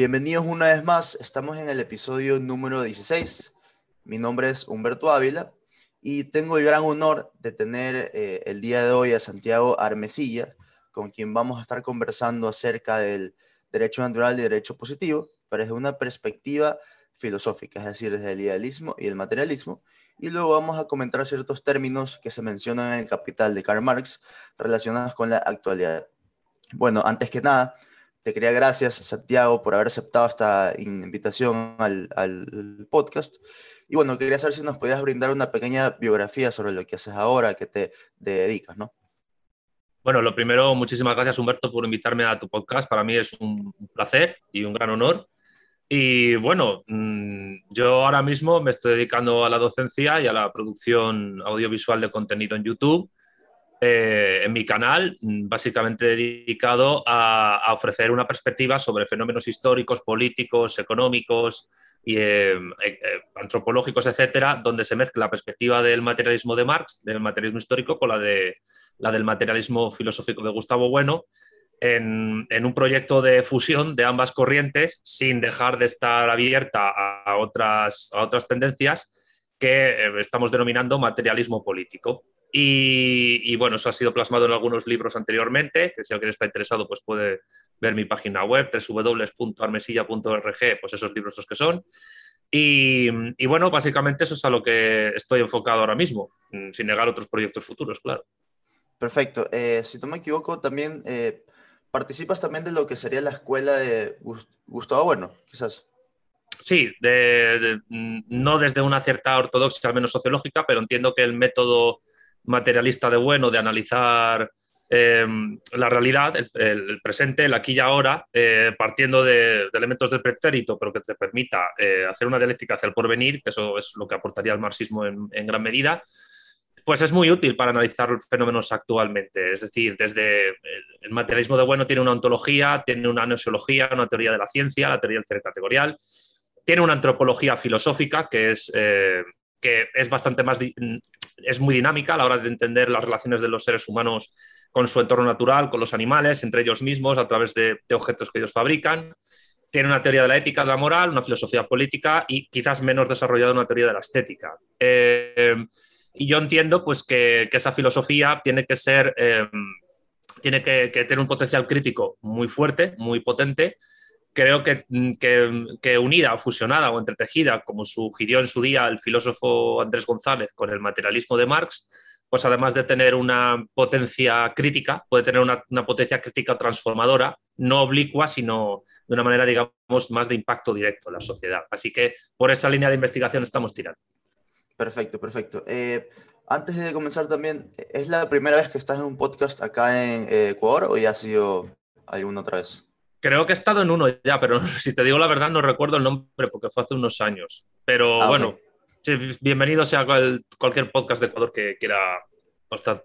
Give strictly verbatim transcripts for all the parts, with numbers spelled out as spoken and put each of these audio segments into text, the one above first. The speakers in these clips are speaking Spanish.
Bienvenidos una vez más, estamos en el episodio número dieciséis. Mi nombre es Humberto Ávila y tengo el gran honor de tener eh, el día de hoy a Santiago Armesilla, con quien vamos a estar conversando acerca del derecho natural y derecho positivo, pero desde una perspectiva filosófica, es decir, desde el idealismo y el materialismo. Y luego vamos a comentar ciertos términos que se mencionan en el Capital de Karl Marx relacionados con la actualidad. Bueno, antes que nada, te quería gracias, Santiago, por haber aceptado esta invitación al, al podcast. Y bueno, quería saber si nos podías brindar una pequeña biografía sobre lo que haces ahora, que te, te dedicas, ¿no? Bueno, lo primero, muchísimas gracias, Humberto, por invitarme a tu podcast. Para mí es un placer y un gran honor. Y bueno, yo ahora mismo me estoy dedicando a la docencia y a la producción audiovisual de contenido en YouTube, eh, en mi canal, básicamente dedicado a, a ofrecer una perspectiva sobre fenómenos históricos, políticos, económicos, y, eh, eh, antropológicos, etcétera, donde se mezcla la perspectiva del materialismo de Marx, del materialismo histórico, con la, de, la del materialismo filosófico de Gustavo Bueno, En, en un proyecto de fusión de ambas corrientes, sin dejar de estar abierta a, a, otras, a otras tendencias que eh, estamos denominando materialismo político. Y, y bueno, eso ha sido plasmado en algunos libros anteriormente, que si alguien está interesado pues puede ver mi página web, doble u doble u doble u punto armesilla punto org, pues esos libros los que son. Y, y bueno, básicamente eso es a lo que estoy enfocado ahora mismo, sin negar otros proyectos futuros, claro. Perfecto. Eh, si no me equivoco, también... Eh... ¿Participas también de lo que sería la escuela de Gustavo Bueno, quizás? Sí, de, de, no desde una cierta ortodoxia, al menos sociológica, pero entiendo que el método materialista de Bueno de analizar eh, la realidad, el, el presente, el aquí y ahora, eh, partiendo de, de elementos del pretérito, pero que te permita eh, hacer una dialéctica hacia el porvenir, que eso es lo que aportaría el marxismo en, en gran medida, pues es muy útil para analizar fenómenos actualmente. Es decir, desde el materialismo de Bueno tiene una ontología, tiene una nosiología, una teoría de la ciencia, la teoría del ser categorial, tiene una antropología filosófica que es, eh, que es bastante más, es muy dinámica a la hora de entender las relaciones de los seres humanos con su entorno natural, con los animales, entre ellos mismos, a través de, de objetos que ellos fabrican. Tiene una teoría de la ética, de la moral, una filosofía política y quizás menos desarrollada una teoría de la estética. Eh, Y yo entiendo pues, que, que esa filosofía tiene que ser, eh, tiene que, que tener un potencial crítico muy fuerte, muy potente. Creo que, que, que unida, fusionada o entretejida, como sugirió en su día el filósofo Andrés González con el materialismo de Marx, pues además de tener una potencia crítica, puede tener una, una potencia crítica transformadora, no oblicua, sino de una manera, digamos, más de impacto directo en la sociedad. Así que por esa línea de investigación estamos tirando. Perfecto, perfecto. Eh, antes de comenzar también, ¿es la primera vez que estás en un podcast acá en eh, Ecuador o ya ha sido alguna otra vez? Creo que he estado en uno ya, pero si te digo la verdad no recuerdo el nombre porque fue hace unos años. Pero ah, bueno, okay. Bienvenido sea cual, cualquier podcast de Ecuador que quiera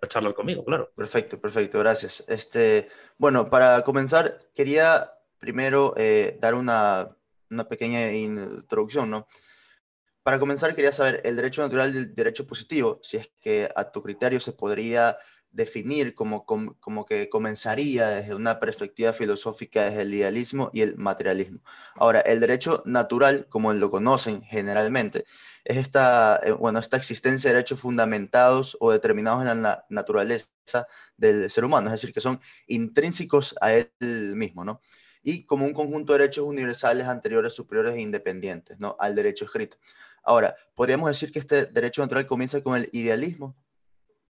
charlar conmigo, claro. Perfecto, perfecto, gracias. Este, bueno, para comenzar quería primero eh, dar una, una pequeña introducción, ¿no? Para comenzar, quería saber el derecho natural y el derecho positivo, si es que a tu criterio se podría definir como, como, como que comenzaría desde una perspectiva filosófica, desde el idealismo y el materialismo. Ahora, el derecho natural, como lo conocen generalmente, es esta, bueno, esta existencia de derechos fundamentados o determinados en la na- naturaleza del ser humano, es decir, que son intrínsecos a él mismo, ¿no? Y como un conjunto de derechos universales anteriores, superiores e independientes, ¿no? Al derecho escrito. Ahora, ¿podríamos decir que este derecho natural comienza con el idealismo?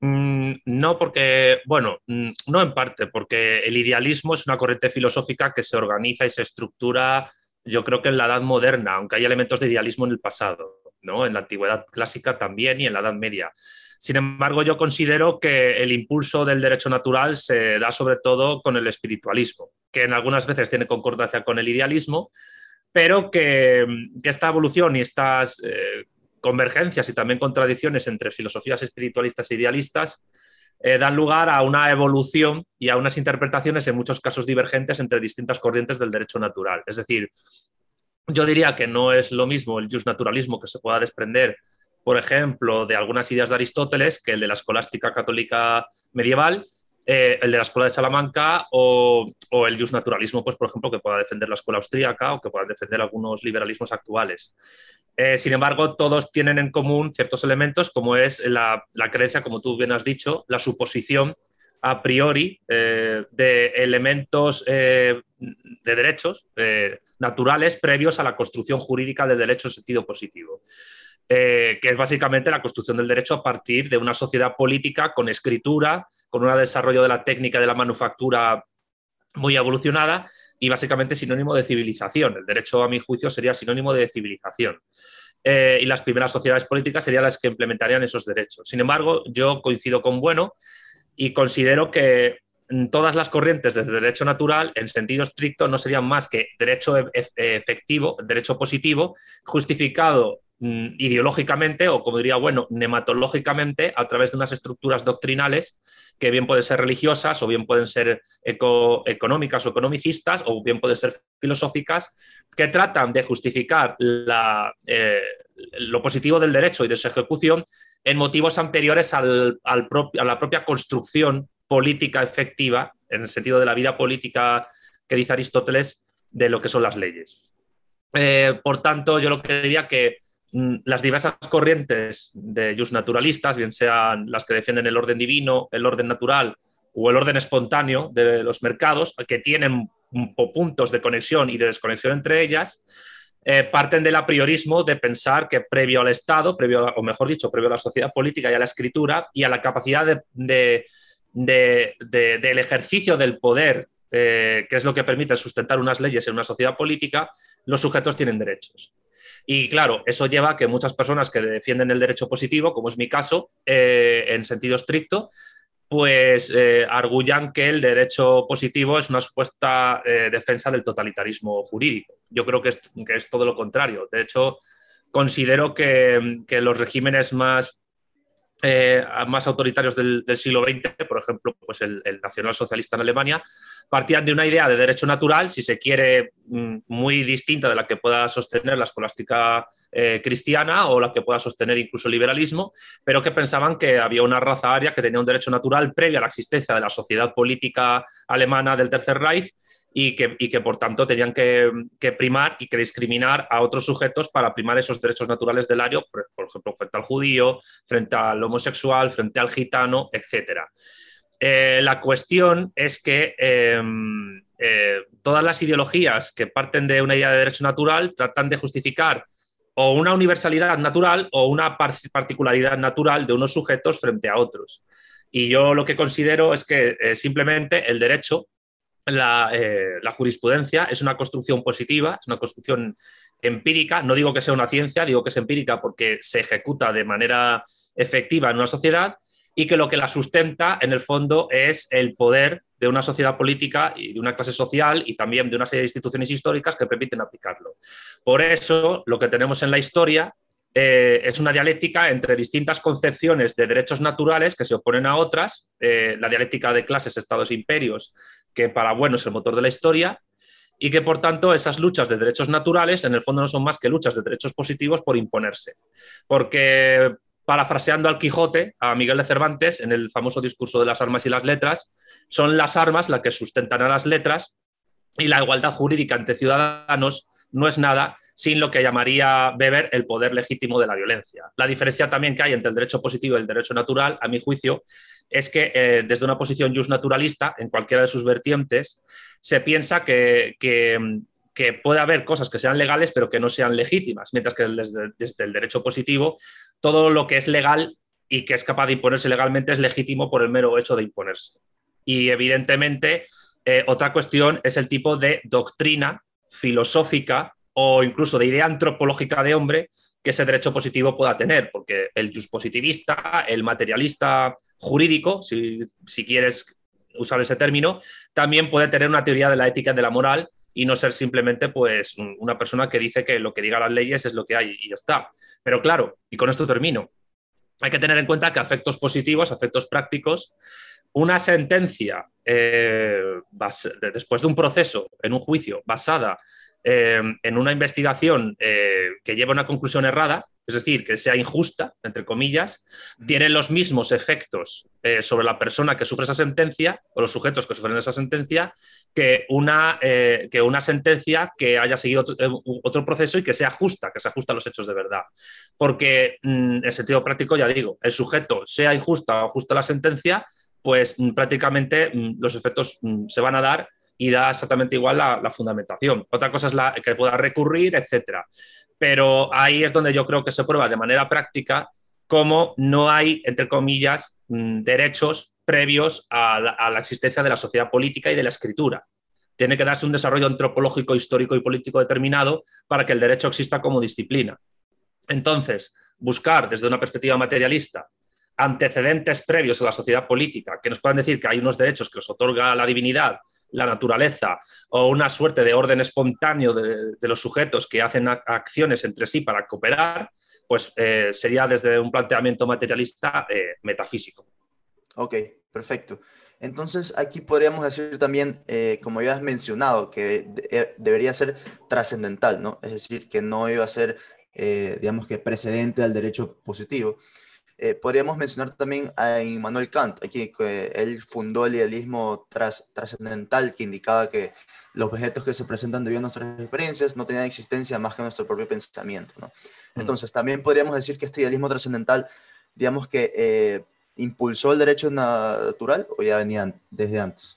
Mm, no, porque, bueno, no en parte, porque el idealismo es una corriente filosófica que se organiza y se estructura, yo creo que en la Edad Moderna, aunque hay elementos de idealismo en el pasado, ¿no? En la Antigüedad Clásica también y en la Edad Media. Sin embargo, yo considero que el impulso del derecho natural se da sobre todo con el espiritualismo, que en algunas veces tiene concordancia con el idealismo, pero que, que esta evolución y estas eh, convergencias y también contradicciones entre filosofías espiritualistas e idealistas eh, dan lugar a una evolución y a unas interpretaciones en muchos casos divergentes entre distintas corrientes del derecho natural. Es decir, yo diría que no es lo mismo el justnaturalismo que se pueda desprender, por ejemplo, de algunas ideas de Aristóteles, que el de la escolástica católica medieval, eh, el de la Escuela de Salamanca o, o el justnaturalismo, pues, por ejemplo, que pueda defender la escuela austríaca o que puedan defender algunos liberalismos actuales. Eh, sin embargo, todos tienen en común ciertos elementos, como es la, la creencia, como tú bien has dicho, la suposición a priori eh, de elementos eh, de derechos eh, naturales previos a la construcción jurídica del derecho en sentido positivo, eh, que es básicamente la construcción del derecho a partir de una sociedad política con escritura, con un desarrollo de la técnica de la manufactura muy evolucionada y básicamente sinónimo de civilización. El derecho, a mi juicio, sería sinónimo de civilización. Eh, y las primeras sociedades políticas serían las que implementarían esos derechos. Sin embargo, yo coincido con Bueno y considero que todas las corrientes desde derecho natural, en sentido estricto, no serían más que derecho efectivo, derecho positivo, justificado ideológicamente o, como diría Bueno, nematológicamente, a través de unas estructuras doctrinales que bien pueden ser religiosas o bien pueden ser eco económicas o economicistas o bien pueden ser filosóficas, que tratan de justificar la, eh, lo positivo del derecho y de su ejecución en motivos anteriores al, al a la propia construcción política efectiva, en el sentido de la vida política que dice Aristóteles, de lo que son las leyes. Eh, por tanto, yo lo que diría que las diversas corrientes de justnaturalistas, bien sean las que defienden el orden divino, el orden natural o el orden espontáneo de los mercados, que tienen puntos de conexión y de desconexión entre ellas, eh, parten del apriorismo de pensar que previo al Estado, previo a, o mejor dicho, previo a la sociedad política y a la escritura y a la capacidad de, de, de, de, del ejercicio del poder, eh, que es lo que permite sustentar unas leyes en una sociedad política, los sujetos tienen derechos. Y claro, eso lleva a que muchas personas que defienden el derecho positivo, como es mi caso, eh, en sentido estricto, pues eh, arguyan que el derecho positivo es una supuesta eh, defensa del totalitarismo jurídico. Yo creo que es, que es todo lo contrario. De hecho, considero que, que los regímenes más, eh, más autoritarios del, del siglo veinte, por ejemplo, pues el, el nacionalsocialista en Alemania, partían de una idea de derecho natural, si se quiere, muy distinta de la que pueda sostener la escolástica eh, cristiana o la que pueda sostener incluso el liberalismo, pero que pensaban que había una raza aria que tenía un derecho natural previo a la existencia de la sociedad política alemana del Tercer Reich y que, y que por tanto, tenían que, que primar y que discriminar a otros sujetos para primar esos derechos naturales del ario, por, por ejemplo, frente al judío, frente al homosexual, frente al gitano, etcétera. Eh, la cuestión es que eh, eh, todas las ideologías que parten de una idea de derecho natural tratan de justificar o una universalidad natural o una par particularidad natural de unos sujetos frente a otros. Y yo lo que considero es que eh, simplemente el derecho, la, eh, la jurisprudencia, es una construcción positiva, es una construcción empírica. No digo que sea una ciencia, digo que es empírica porque se ejecuta de manera efectiva en una sociedad, y que lo que la sustenta, en el fondo, es el poder de una sociedad política y de una clase social y también de una serie de instituciones históricas que permiten aplicarlo. Por eso, lo que tenemos en la historia eh, es una dialéctica entre distintas concepciones de derechos naturales que se oponen a otras, eh, la dialéctica de clases, estados e imperios, que para Bueno es el motor de la historia, y que, por tanto, esas luchas de derechos naturales, en el fondo, no son más que luchas de derechos positivos por imponerse. Porque... parafraseando al Quijote, a Miguel de Cervantes, en el famoso discurso de las armas y las letras, son las armas las que sustentan a las letras y la igualdad jurídica entre ciudadanos no es nada sin lo que llamaría Weber el poder legítimo de la violencia. La diferencia también que hay entre el derecho positivo y el derecho natural, a mi juicio, es que eh, desde una posición justnaturalista, en cualquiera de sus vertientes, se piensa que... que que puede haber cosas que sean legales pero que no sean legítimas, mientras que desde, desde el derecho positivo todo lo que es legal y que es capaz de imponerse legalmente es legítimo por el mero hecho de imponerse. Y evidentemente eh, otra cuestión es el tipo de doctrina filosófica o incluso de idea antropológica de hombre que ese derecho positivo pueda tener, porque el justpositivista, el materialista jurídico, si, si quieres usar ese término, también puede tener una teoría de la ética y de la moral y no ser simplemente pues, una persona que dice que lo que digan las leyes es lo que hay y ya está. Pero claro, y con esto termino, hay que tener en cuenta que a efectos positivos, a efectos prácticos, una sentencia eh, después de un proceso, en un juicio, basada eh, en una investigación eh, que lleva a una conclusión errada, es decir, que sea injusta, entre comillas, tiene los mismos efectos eh, sobre la persona que sufre esa sentencia o los sujetos que sufren esa sentencia que una, eh, que una sentencia que haya seguido otro, eh, otro proceso y que sea justa, que se ajusta a los hechos de verdad. Porque mmm, en sentido práctico, ya digo, el sujeto, sea injusta o justa la sentencia, pues mmm, prácticamente mmm, los efectos mmm, se van a dar y da exactamente igual la, la fundamentación. Otra cosa es la que pueda recurrir, etcétera. Pero ahí es donde yo creo que se prueba de manera práctica cómo no hay, entre comillas, derechos previos a la, a la existencia de la sociedad política y de la escritura. Tiene que darse un desarrollo antropológico, histórico y político determinado para que el derecho exista como disciplina. Entonces, buscar desde una perspectiva materialista antecedentes previos a la sociedad política que nos puedan decir que hay unos derechos que nos otorga la divinidad, la naturaleza o una suerte de orden espontáneo de, de los sujetos que hacen acciones entre sí para cooperar, pues eh, sería desde un planteamiento materialista eh, metafísico. Ok, perfecto. Entonces aquí podríamos decir también, eh, como ya has mencionado, que de, debería ser trascendental, ¿no? Es decir, que no iba a ser, eh, digamos que precedente al derecho positivo. Eh, podríamos mencionar también a Immanuel Kant, aquí, que él fundó el idealismo tras, trascendental, que indicaba que los objetos que se presentan debido a nuestras experiencias no tenían existencia más que nuestro propio pensamiento, ¿no? Entonces, también podríamos decir que este idealismo trascendental, digamos que eh, impulsó el derecho natural, ¿o ya venían desde antes?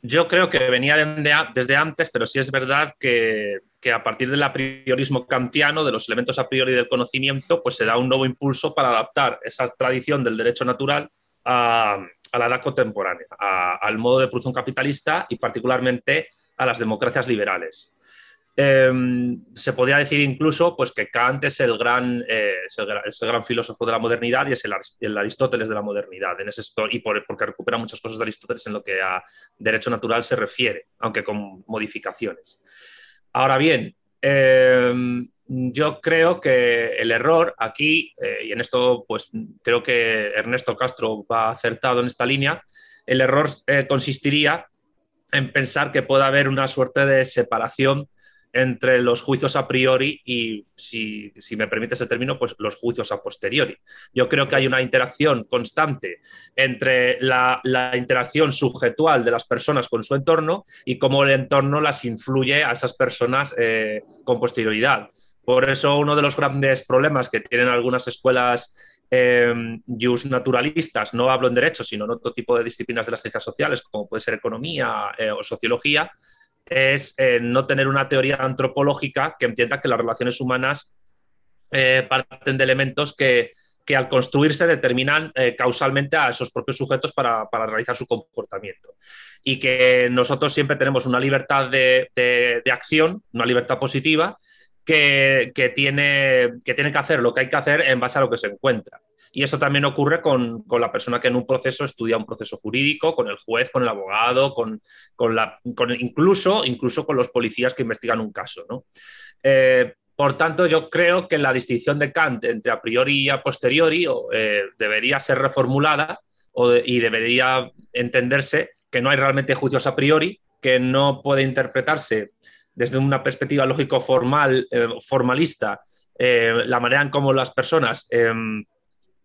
Yo creo que venía desde antes, pero sí es verdad que, que a partir del apriorismo kantiano, de los elementos a priori del conocimiento, pues se da un nuevo impulso para adaptar esa tradición del derecho natural a, a la edad contemporánea, a, al modo de producción capitalista y particularmente a las democracias liberales. Eh, se podría decir incluso pues, que Kant es el, gran, eh, es, el, es el gran filósofo de la modernidad y es el, el Aristóteles de la modernidad, en ese, y por, porque recupera muchas cosas de Aristóteles en lo que a derecho natural se refiere, aunque con modificaciones. Ahora bien, eh, yo creo que el error aquí, eh, y en esto pues, creo que Ernesto Castro va acertado en esta línea, el error eh, consistiría en pensar que puede haber una suerte de separación entre los juicios a priori y, si, si me permite ese término, pues los juicios a posteriori. Yo creo que hay una interacción constante entre la, la interacción subjetual de las personas con su entorno y cómo el entorno las influye a esas personas eh, con posterioridad. Por eso uno de los grandes problemas que tienen algunas escuelas Eh, jus naturalistas, no hablo en derecho, sino en otro tipo de disciplinas de las ciencias sociales, como puede ser economía eh, o sociología, es eh, no tener una teoría antropológica que entienda que las relaciones humanas eh, parten de elementos que, que al construirse determinan eh, causalmente a esos propios sujetos para, para realizar su comportamiento. Y que nosotros siempre tenemos una libertad de, de, de acción, una libertad positiva, que, que, tiene, que tiene que hacer lo que hay que hacer en base a lo que se encuentra. Y eso también ocurre con, con la persona que en un proceso estudia un proceso jurídico, con el juez, con el abogado, con, con la, con incluso, incluso con los policías que investigan un caso, ¿no? Eh, por tanto, yo creo que la distinción de Kant entre a priori y a posteriori o, eh, debería ser reformulada o de, y debería entenderse que no hay realmente juicios a priori, que no puede interpretarse desde una perspectiva lógico-formal, eh, formalista, eh, la manera en cómo las personas Eh,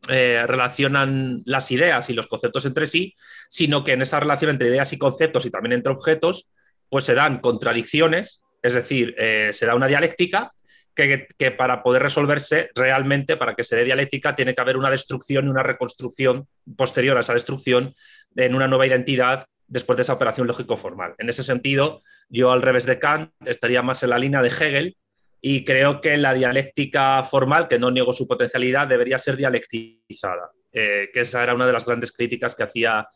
Eh, relacionan las ideas y los conceptos entre sí, sino que en esa relación entre ideas y conceptos y también entre objetos, pues se dan contradicciones, es decir, eh, se da una dialéctica que, que para poder resolverse realmente, para que se dé dialéctica, tiene que haber una destrucción y una reconstrucción posterior a esa destrucción en una nueva identidad después de esa operación lógico-formal. En ese sentido, yo al revés de Kant estaría más en la línea de Hegel, y creo que la dialéctica formal, que no niego su potencialidad, debería ser dialectizada, eh, que esa era una de las grandes críticas que hacía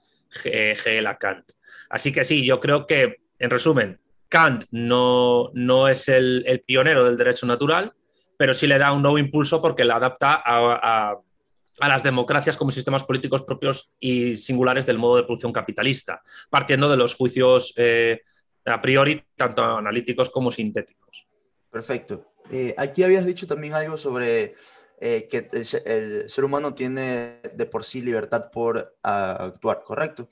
Hegel a Kant. Así que sí, yo creo que, en resumen, Kant no, no es el, el pionero del derecho natural, pero sí le da un nuevo impulso porque la adapta a, a, a las democracias como sistemas políticos propios y singulares del modo de producción capitalista, partiendo de los juicios eh, a priori, tanto analíticos como sintéticos. Perfecto. Eh, aquí habías dicho también algo sobre eh, que el, el ser humano tiene de por sí libertad por a, actuar, ¿correcto?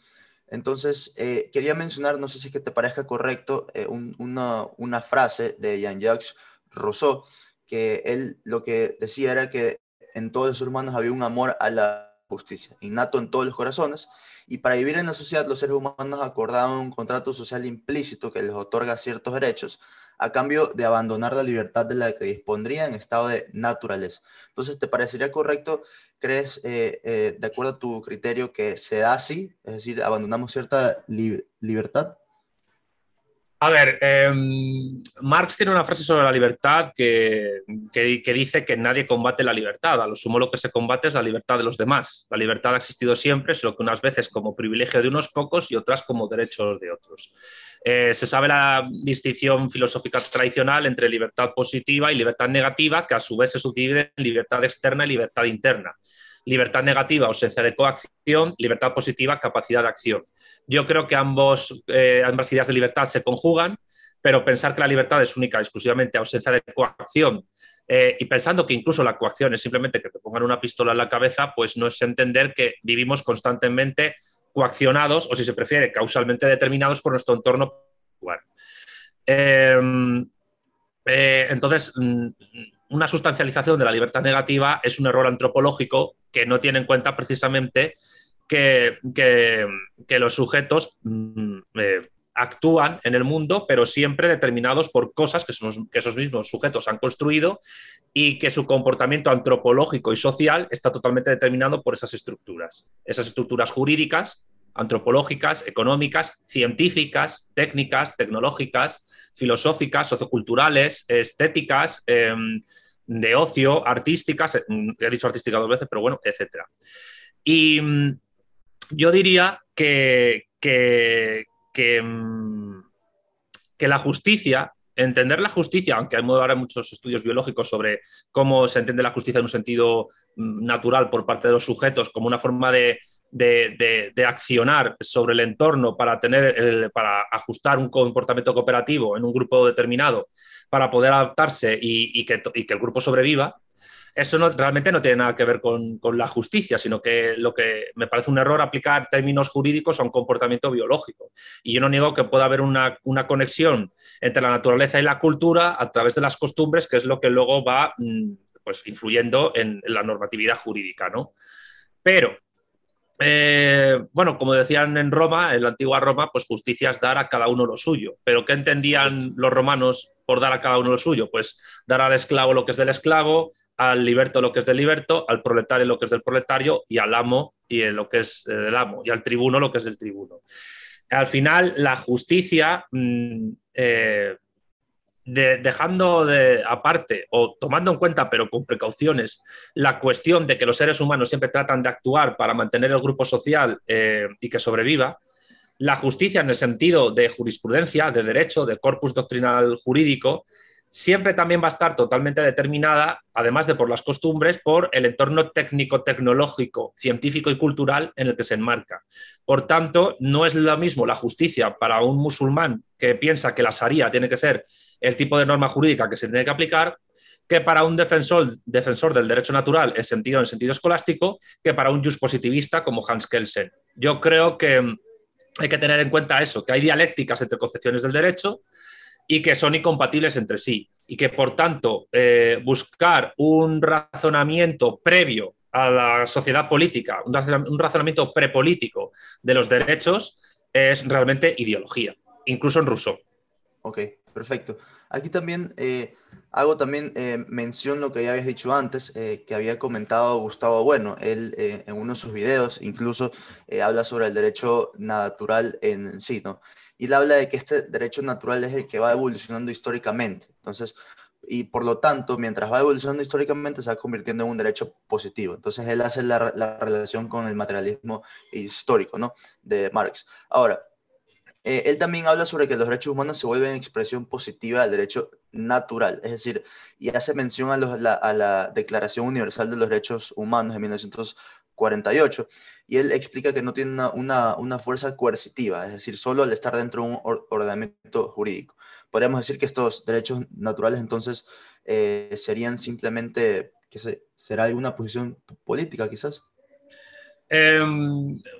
Entonces, eh, quería mencionar, no sé si es que te parezca correcto, eh, un, una, una frase de Jean-Jacques Rousseau que él lo que decía era que en todos los humanos había un amor a la justicia, innato en todos los corazones, y para vivir en la sociedad los seres humanos acordaban un contrato social implícito que les otorga ciertos derechos, a cambio de abandonar la libertad de la que dispondría en estado de naturaleza. Entonces, ¿te parecería correcto, crees, eh, eh, de acuerdo a tu criterio, que se da así? Es decir, ¿abandonamos cierta li libertad? A ver, eh, Marx tiene una frase sobre la libertad que, que, que dice que nadie combate la libertad, a lo sumo lo que se combate es la libertad de los demás. La libertad ha existido siempre, solo que unas veces como privilegio de unos pocos y otras como derechos de otros. Eh, se sabe la distinción filosófica tradicional entre libertad positiva y libertad negativa, que a su vez se subdivide en libertad externa y libertad interna. Libertad negativa, ausencia de coacción; libertad positiva, capacidad de acción. Yo creo que ambos, eh, ambas ideas de libertad se conjugan, pero pensar que la libertad es única, exclusivamente ausencia de coacción, eh, y pensando que incluso la coacción es simplemente que te pongan una pistola en la cabeza, pues no es entender que vivimos constantemente coaccionados, o si se prefiere, causalmente determinados por nuestro entorno. Eh, eh, entonces, una sustancialización de la libertad negativa es un error antropológico que no tiene en cuenta precisamente que, que, que los sujetos eh, actúan en el mundo, pero siempre determinados por cosas que, somos, que esos mismos sujetos han construido, y que su comportamiento antropológico y social está totalmente determinado por esas estructuras. Esas estructuras jurídicas, antropológicas, económicas, científicas, técnicas, tecnológicas, filosóficas, socioculturales, estéticas, eh, de ocio, artísticas, he dicho artística dos veces, pero bueno, etcétera. Y yo diría que, que, que, que la justicia, entender la justicia, aunque hay ahora muchos estudios biológicos sobre cómo se entiende la justicia en un sentido natural por parte de los sujetos, como una forma de, de, de, de accionar sobre el entorno para, tener el, para ajustar un comportamiento cooperativo en un grupo determinado, para poder adaptarse y, y, que, y que el grupo sobreviva. Eso no, realmente no tiene nada que ver con, con la justicia, sino que lo que me parece un error aplicar términos jurídicos a un comportamiento biológico. Y yo no niego que pueda haber una, una conexión entre la naturaleza y la cultura a través de las costumbres, que es lo que luego va pues, influyendo en la normatividad jurídica, ¿no? Pero, eh, bueno, como decían en Roma, en la antigua Roma, pues justicia es dar a cada uno lo suyo. Pero ¿qué entendían los romanos por dar a cada uno lo suyo? Pues dar al esclavo lo que es del esclavo, al liberto lo que es del liberto, al proletario lo que es del proletario, y al amo y lo que es del amo, y al tribuno lo que es del tribuno. Al final, la justicia, eh, de, dejando de, aparte o tomando en cuenta, pero con precauciones, la cuestión de que los seres humanos siempre tratan de actuar para mantener el grupo social eh, y que sobreviva, la justicia en el sentido de jurisprudencia, de derecho, de corpus doctrinal jurídico, siempre también va a estar totalmente determinada, además de por las costumbres, por el entorno técnico, tecnológico, científico y cultural en el que se enmarca. Por tanto, no es lo mismo la justicia para un musulmán que piensa que la sharia tiene que ser el tipo de norma jurídica que se tiene que aplicar, que para un defensor, defensor del derecho natural en sentido, en sentido escolástico, que para un juspositivista como Hans Kelsen. Yo creo que hay que tener en cuenta eso, que hay dialécticas entre concepciones del derecho, y que son incompatibles entre sí, y que por tanto eh, buscar un razonamiento previo a la sociedad política, un razonamiento prepolítico de los derechos, es realmente ideología, incluso en Rousseau. Ok, perfecto. Aquí también eh, hago también eh, mención lo que ya habías dicho antes, eh, que había comentado Gustavo Bueno. Él eh, en uno de sus videos incluso eh, habla sobre el derecho natural en sí, ¿no? Y él habla de que este derecho natural es el que va evolucionando históricamente. Entonces, y por lo tanto, mientras va evolucionando históricamente, se va convirtiendo en un derecho positivo. Entonces, él hace la, la relación con el materialismo histórico, ¿no?, de Marx. Ahora, eh, él también habla sobre que los derechos humanos se vuelven expresión positiva del derecho natural. Es decir, y hace mención a, los, a, la, a la Declaración Universal de los Derechos Humanos de mil novecientos cuarenta y ocho, y él explica que no tiene una, una, una fuerza coercitiva, es decir, solo al estar dentro de un or ordenamiento jurídico. Podríamos decir que estos derechos naturales entonces eh, serían simplemente, que se, ¿será alguna posición política quizás? Eh,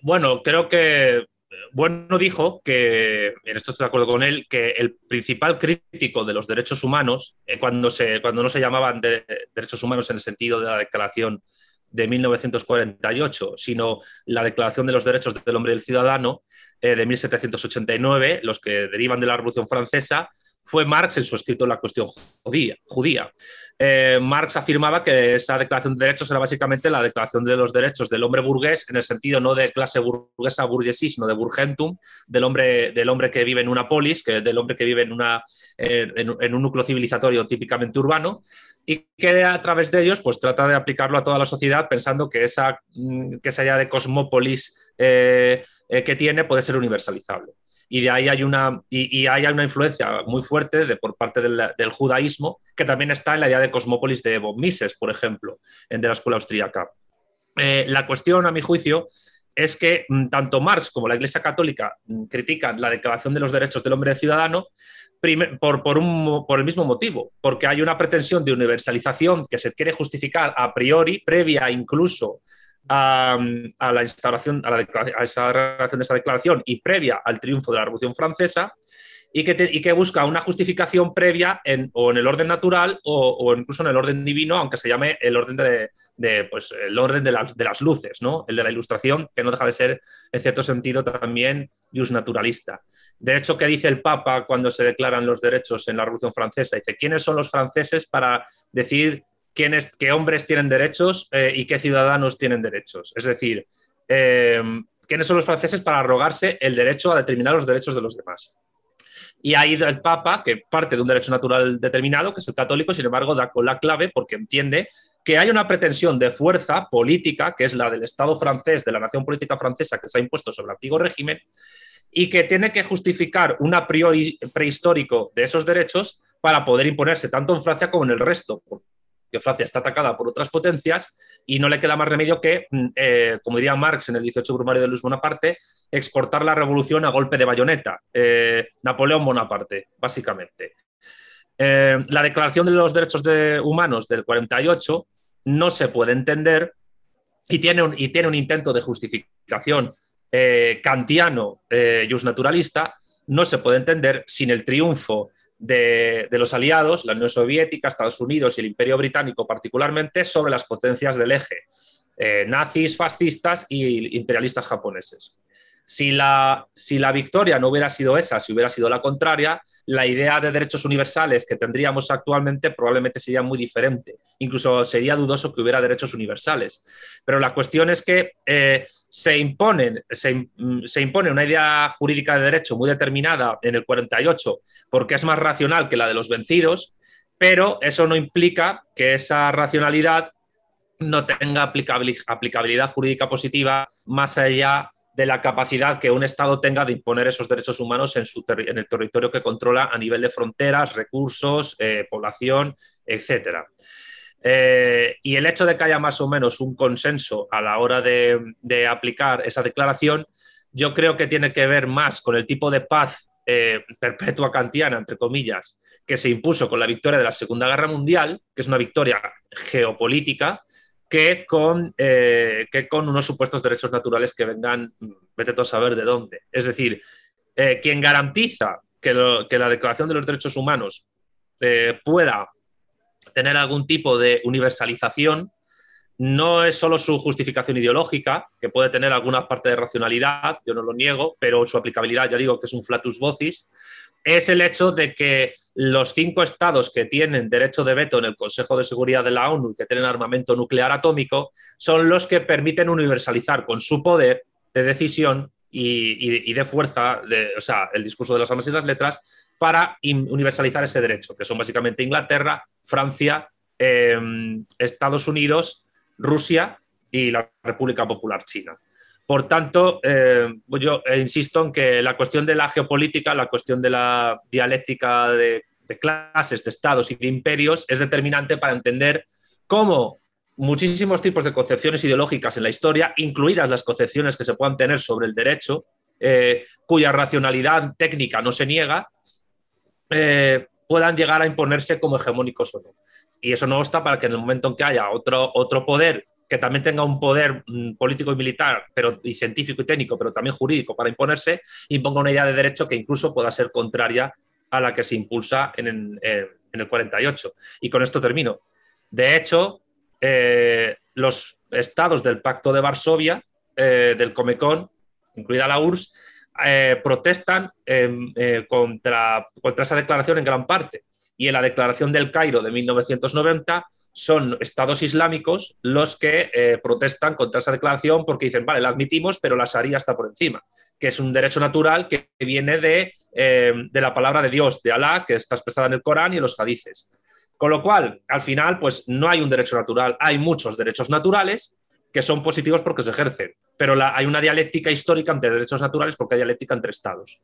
bueno, creo que Bueno dijo que, en esto estoy de acuerdo con él, que el principal crítico de los derechos humanos, eh, cuando, se, cuando no se llamaban de, derechos humanos en el sentido de la declaración de mil novecientos cuarenta y ocho, sino la Declaración de los Derechos del Hombre y del Ciudadano eh, de mil setecientos ochenta y nueve, los que derivan de la Revolución Francesa, fue Marx en su escrito La cuestión judía. judía. Eh, Marx afirmaba que esa Declaración de Derechos era básicamente la Declaración de los Derechos del Hombre burgués, en el sentido no de clase burguesa, burguesís, sino de burgentum, del hombre, del hombre que vive en una polis, que, del hombre que vive en, una, eh, en, en un núcleo civilizatorio típicamente urbano, y que a través de ellos pues, trata de aplicarlo a toda la sociedad pensando que esa, que esa idea de cosmópolis eh, eh, que tiene puede ser universalizable. Y de ahí hay una, y, y hay una influencia muy fuerte de, por parte del, del judaísmo, que también está en la idea de cosmópolis de Von Mises, por ejemplo, de la escuela austríaca. Eh, la cuestión, a mi juicio, es que tanto Marx como la Iglesia Católica critican la Declaración de los Derechos del Hombre y del Ciudadano Por, por, un, por el mismo motivo, porque hay una pretensión de universalización que se quiere justificar a priori, previa incluso a, a la instauración, a, la, a esa redacción de esa declaración y previa al triunfo de la Revolución Francesa, y que, te, y que busca una justificación previa en, o en el orden natural o, o incluso en el orden divino, aunque se llame el orden de, de, pues, el orden de, las, de las luces, ¿no? El de la ilustración, que no deja de ser, en cierto sentido, también ius naturalista. De hecho, ¿qué dice el Papa cuando se declaran los derechos en la Revolución Francesa? Dice, ¿quiénes son los franceses para decir quiénes, qué hombres tienen derechos eh, y qué ciudadanos tienen derechos? Es decir, eh, ¿quiénes son los franceses para arrogarse el derecho a determinar los derechos de los demás? Y ahí el Papa, que parte de un derecho natural determinado, que es el católico, sin embargo, da con la clave porque entiende que hay una pretensión de fuerza política, que es la del Estado francés, de la nación política francesa que se ha impuesto sobre el antiguo régimen, y que tiene que justificar un a priori prehistórico de esos derechos para poder imponerse tanto en Francia como en el resto, porque Francia está atacada por otras potencias y no le queda más remedio que, eh, como diría Marx en el dieciocho Brumario de Luis Bonaparte, exportar la revolución a golpe de bayoneta, eh, Napoleón Bonaparte, básicamente. Eh, la Declaración de los Derechos de Humanos del cuarenta y ocho no se puede entender y tiene un, y tiene un intento de justificación Eh, kantiano eh, ius naturalista, no se puede entender sin el triunfo de, de los aliados, la Unión Soviética, Estados Unidos y el Imperio Británico particularmente, sobre las potencias del eje, eh, nazis, fascistas y imperialistas japoneses. Si la, si la victoria no hubiera sido esa, si hubiera sido la contraria, la idea de derechos universales que tendríamos actualmente probablemente sería muy diferente. Incluso sería dudoso que hubiera derechos universales. Pero la cuestión es que eh, se, imponen, se, se impone una idea jurídica de derecho muy determinada en el cuarenta y ocho porque es más racional que la de los vencidos, pero eso no implica que esa racionalidad no tenga aplicabilidad, aplicabilidad jurídica positiva más allá de la capacidad que un Estado tenga de imponer esos derechos humanos en, su en el territorio que controla a nivel de fronteras, recursos, eh, población, etcétera. Eh, y el hecho de que haya más o menos un consenso a la hora de, de aplicar esa declaración, yo creo que tiene que ver más con el tipo de paz eh, perpetua kantiana, entre comillas, que se impuso con la victoria de la Segunda Guerra Mundial, que es una victoria geopolítica, Que con, eh, que con unos supuestos derechos naturales que vengan, vete tú a saber de dónde. Es decir, eh, quien garantiza que, lo, que la Declaración de los Derechos Humanos eh, pueda tener algún tipo de universalización, no es solo su justificación ideológica, que puede tener alguna parte de racionalidad, yo no lo niego, pero su aplicabilidad, ya digo, que es un flatus vocis, es el hecho de que los cinco estados que tienen derecho de veto en el Consejo de Seguridad de la ONU y que tienen armamento nuclear atómico son los que permiten universalizar con su poder de decisión y, y, y de fuerza, de, o sea, el discurso de las armas y las letras, para universalizar ese derecho, que son básicamente Inglaterra, Francia, eh, Estados Unidos, Rusia y la República Popular China. Por tanto, eh, yo insisto en que la cuestión de la geopolítica, la cuestión de la dialéctica de, de clases, de estados y de imperios es determinante para entender cómo muchísimos tipos de concepciones ideológicas en la historia, incluidas las concepciones que se puedan tener sobre el derecho, eh, cuya racionalidad técnica no se niega, eh, puedan llegar a imponerse como hegemónicos o no. Y eso no obsta para que en el momento en que haya otro, otro poder que también tenga un poder político y militar, pero y científico y técnico, pero también jurídico para imponerse, imponga una idea de derecho que incluso pueda ser contraria a la que se impulsa en, en, en el cuarenta y ocho. Y con esto termino. De hecho, eh, los estados del Pacto de Varsovia, eh, del Comecon, incluida la U R S S, eh, protestan eh, eh, contra, contra esa declaración en gran parte. Y en la Declaración del Cairo de mil novecientos noventa son estados islámicos los que eh, protestan contra esa declaración porque dicen, vale, la admitimos, pero la sharia está por encima, que es un derecho natural que viene de, eh, de la palabra de Dios, de Alá, que está expresada en el Corán y en los hadices. Con lo cual, al final, pues no hay un derecho natural, hay muchos derechos naturales que son positivos porque se ejercen, pero la, hay una dialéctica histórica entre derechos naturales porque hay dialéctica entre estados.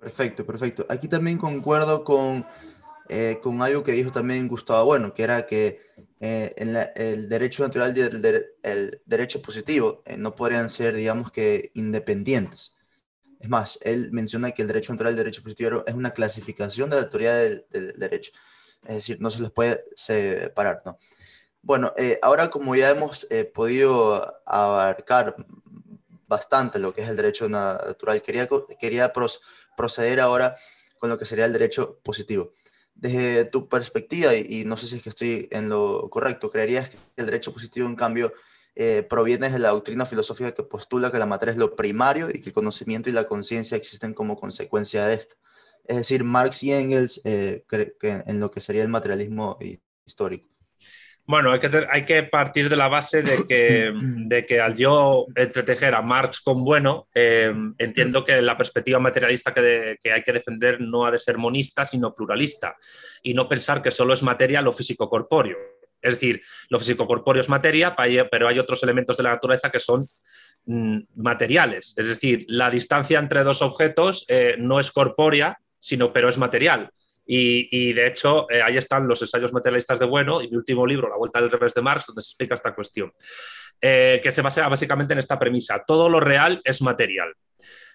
Perfecto, perfecto. Aquí también concuerdo con... Eh, con algo que dijo también Gustavo Bueno, que era que eh, en la, el derecho natural y el, de, el derecho positivo eh, no podrían ser, digamos, que independientes. Es más, él menciona que el derecho natural y el derecho positivo es una clasificación de la teoría del, del derecho. Es decir, no se les puede separar, ¿no? Bueno, eh, ahora como ya hemos eh, podido abarcar bastante lo que es el derecho natural, quería, quería proceder ahora con lo que sería el derecho positivo. Desde tu perspectiva, y, y no sé si es que estoy en lo correcto, ¿creerías que el derecho positivo, en cambio, eh, proviene de la doctrina filosófica que postula que la materia es lo primario y que el conocimiento y la conciencia existen como consecuencia de esto? Es decir, Marx y Engels eh, que, que en lo que sería el materialismo histórico. Bueno, hay que, ter, hay que partir de la base de que, de que al yo entretejer a Marx con Bueno, eh, entiendo que la perspectiva materialista que, de, que hay que defender no ha de ser monista, sino pluralista, y no pensar que solo es materia lo físico-corpóreo. Es decir, lo físico-corpóreo es materia, pero hay otros elementos de la naturaleza que son mm, materiales. Es decir, la distancia entre dos objetos eh, no es corpórea, sino pero es material. Y, y, de hecho, eh, ahí están los ensayos materialistas de Bueno y mi último libro, La vuelta del revés de Marx, donde se explica esta cuestión, eh, que se basa básicamente en esta premisa. Todo lo real es material.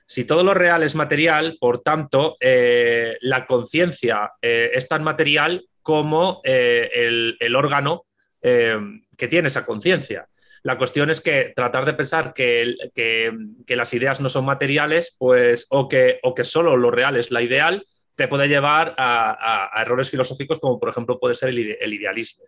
Si todo lo real es material, por tanto, eh, la conciencia eh, es tan material como eh, el, el órgano eh, que tiene esa conciencia. La cuestión es que tratar de pensar que, que, que las ideas no son materiales, pues, o que, o que solo lo real es la ideal, te puede llevar a, a, a errores filosóficos como, por ejemplo, puede ser el, ide el idealismo.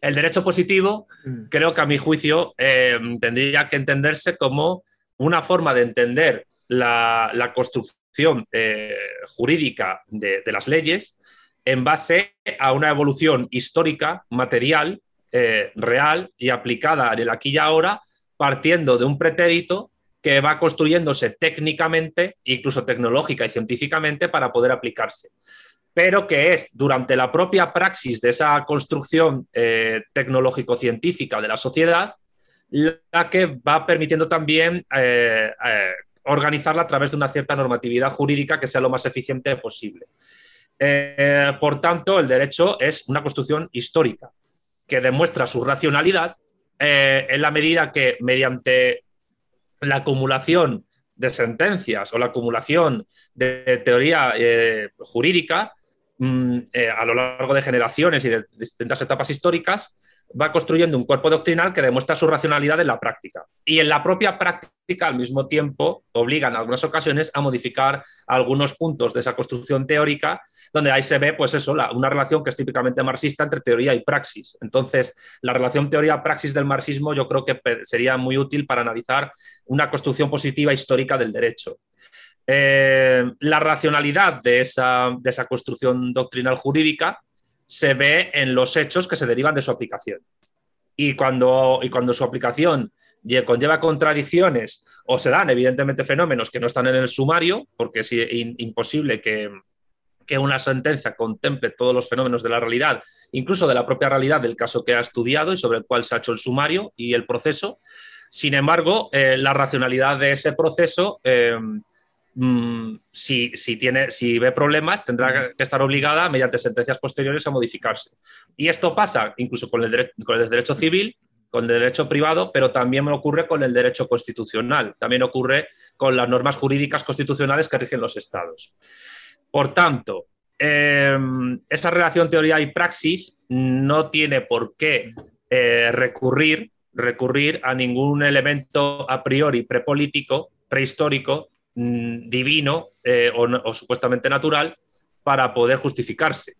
El derecho positivo, mm. creo que a mi juicio, eh, tendría que entenderse como una forma de entender la, la construcción eh, jurídica de, de las leyes en base a una evolución histórica, material, eh, real y aplicada en el aquí y ahora, partiendo de un pretérito que va construyéndose técnicamente, incluso tecnológica y científicamente, para poder aplicarse, pero que es durante la propia praxis de esa construcción eh, tecnológico-científica de la sociedad la que va permitiendo también eh, eh, organizarla a través de una cierta normatividad jurídica que sea lo más eficiente posible. Eh, por tanto, el derecho es una construcción histórica que demuestra su racionalidad eh, en la medida que mediante la acumulación de sentencias o la acumulación de teoría eh, jurídica mm, eh, a lo largo de generaciones y de distintas etapas históricas va construyendo un cuerpo doctrinal que demuestra su racionalidad en la práctica. Y en la propia práctica, al mismo tiempo, obliga en algunas ocasiones a modificar algunos puntos de esa construcción teórica, donde ahí se ve, pues eso, la, una relación que es típicamente marxista entre teoría y praxis. Entonces, la relación teoría-praxis del marxismo yo creo que sería muy útil para analizar una construcción positiva histórica del derecho. Eh, la racionalidad de esa, de esa construcción doctrinal jurídica se ve en los hechos que se derivan de su aplicación. Y cuando, y cuando su aplicación conlleva contradicciones o se dan, evidentemente, fenómenos que no están en el sumario, porque es imposible que, que una sentencia contemple todos los fenómenos de la realidad, incluso de la propia realidad del caso que ha estudiado y sobre el cual se ha hecho el sumario y el proceso. Sin embargo, eh, la racionalidad de ese proceso, eh, Mm, si, si, tiene, si ve problemas, tendrá que estar obligada mediante sentencias posteriores a modificarse. Y esto pasa incluso con el, dere con el derecho civil, con el derecho privado, pero también ocurre con el derecho constitucional, también ocurre con las normas jurídicas constitucionales que rigen los estados. Por tanto, eh, esa relación teoría y praxis no tiene por qué eh, recurrir, recurrir a ningún elemento a priori prepolítico, prehistórico, mmm, divino eh, o, o supuestamente natural para poder justificarse.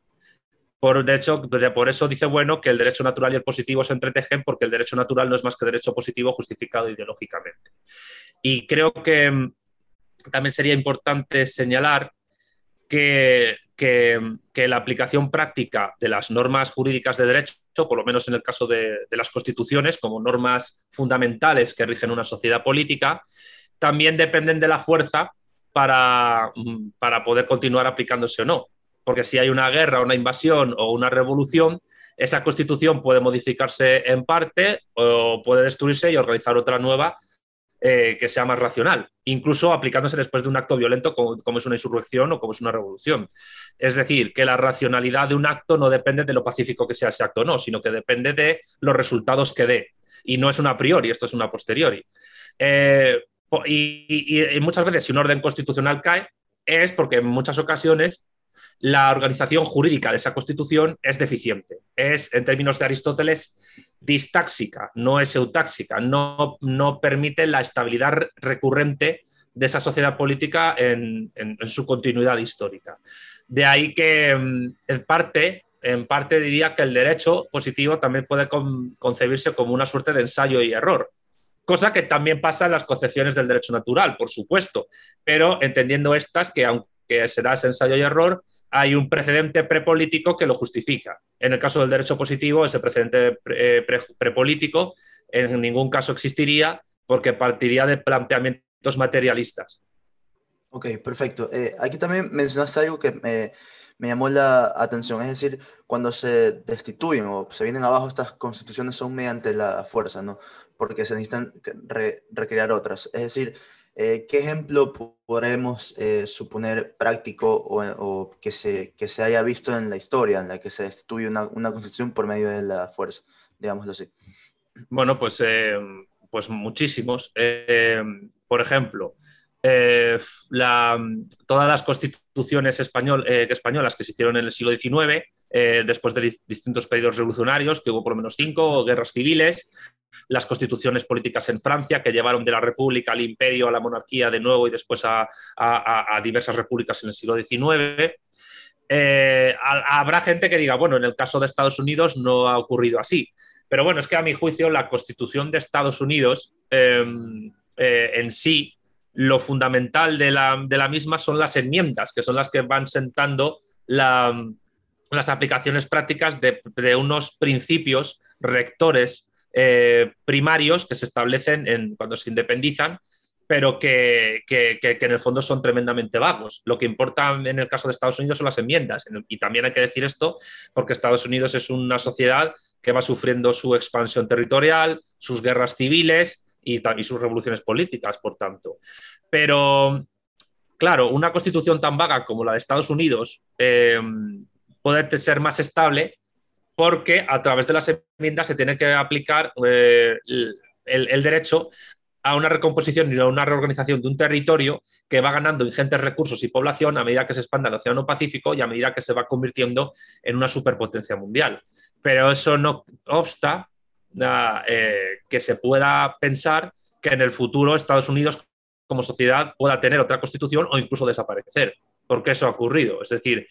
Por, de hecho, por eso dice Bueno que el derecho natural y el positivo se entretejen, porque el derecho natural no es más que derecho positivo justificado ideológicamente. Y creo que también sería importante señalar que, que, que la aplicación práctica de las normas jurídicas de derecho, por lo menos en el caso de, de las constituciones, como normas fundamentales que rigen una sociedad política, también dependen de la fuerza para, para poder continuar aplicándose o no. Porque si hay una guerra, una invasión o una revolución, esa constitución puede modificarse en parte o puede destruirse y organizar otra nueva eh, que sea más racional, incluso aplicándose después de un acto violento como, como es una insurrección o como es una revolución. Es decir, que la racionalidad de un acto no depende de lo pacífico que sea ese acto, no, sino que depende de los resultados que dé. Y no es una a priori, esto es una a posteriori. Eh, y, y, y muchas veces si un orden constitucional cae es porque en muchas ocasiones la organización jurídica de esa constitución es deficiente, es, en términos de Aristóteles, distáxica, no es eutáxica, no, no permite la estabilidad recurrente de esa sociedad política en, en, en su continuidad histórica. De ahí que, en parte, en parte diría que el derecho positivo también puede con, concebirse como una suerte de ensayo y error, cosa que también pasa en las concepciones del derecho natural, por supuesto, pero entendiendo estas que, aunque se da ese ensayo y error, hay un precedente prepolítico que lo justifica. En el caso del derecho positivo, ese precedente pre, pre, prepolítico en ningún caso existiría porque partiría de planteamientos materialistas. Ok, perfecto. Eh, aquí también mencionaste algo que me, me llamó la atención, es decir, cuando se destituyen o se vienen abajo estas constituciones son mediante la fuerza, ¿no? Porque se necesitan re, recrear otras. Es decir, Eh, ¿qué ejemplo podremos eh, suponer práctico o, o que, se, que se haya visto en la historia en la que se destituye una, una constitución por medio de la fuerza, digámoslo así? Bueno, pues, eh, pues muchísimos. Eh, por ejemplo, eh, la, todas las constituciones español, eh, españolas que se hicieron en el siglo diecinueve, eh, después de dis- distintos periodos revolucionarios, que hubo por lo menos cinco, o guerras civiles, las constituciones políticas en Francia que llevaron de la república al imperio, a la monarquía de nuevo y después a, a, a diversas repúblicas en el siglo diecinueve. Eh, a, habrá gente que diga, bueno, en el caso de Estados Unidos no ha ocurrido así, pero bueno, es que a mi juicio la Constitución de Estados Unidos eh, eh, en sí, lo fundamental de la, de la misma son las enmiendas, que son las que van sentando la, las aplicaciones prácticas de, de unos principios rectores Eh, primarios que se establecen en, cuando se independizan, pero que, que, que, que en el fondo son tremendamente vagos. Lo que importa en el caso de Estados Unidos son las enmiendas, y también hay que decir esto porque Estados Unidos es una sociedad que va sufriendo su expansión territorial, sus guerras civiles y, y sus revoluciones políticas, por tanto. Pero, claro, una constitución tan vaga como la de Estados Unidos eh, puede ser más estable porque a través de las enmiendas se tiene que aplicar eh, el, el derecho a una recomposición y a una reorganización de un territorio que va ganando ingentes recursos y población a medida que se expanda el Océano Pacífico y a medida que se va convirtiendo en una superpotencia mundial. Pero eso no obsta a, eh, que se pueda pensar que en el futuro Estados Unidos como sociedad pueda tener otra constitución o incluso desaparecer, porque eso ha ocurrido. Es decir,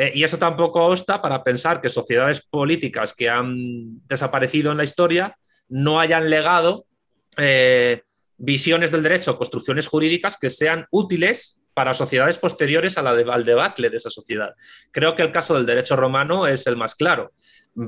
Eh, y eso tampoco obsta para pensar que sociedades políticas que han desaparecido en la historia no hayan legado eh, visiones del derecho, construcciones jurídicas que sean útiles para sociedades posteriores a la de, al debacle de esa sociedad. Creo que el caso del derecho romano es el más claro.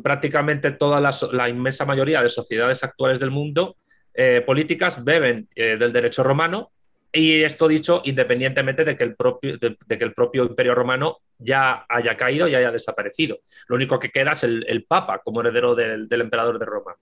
Prácticamente toda la, la inmensa mayoría de sociedades actuales del mundo eh, políticas beben eh, del derecho romano. Y esto dicho independientemente de que, el propio, de, de que el propio Imperio Romano ya haya caído y haya desaparecido. Lo único que queda es el, el Papa como heredero del, del emperador de Roma.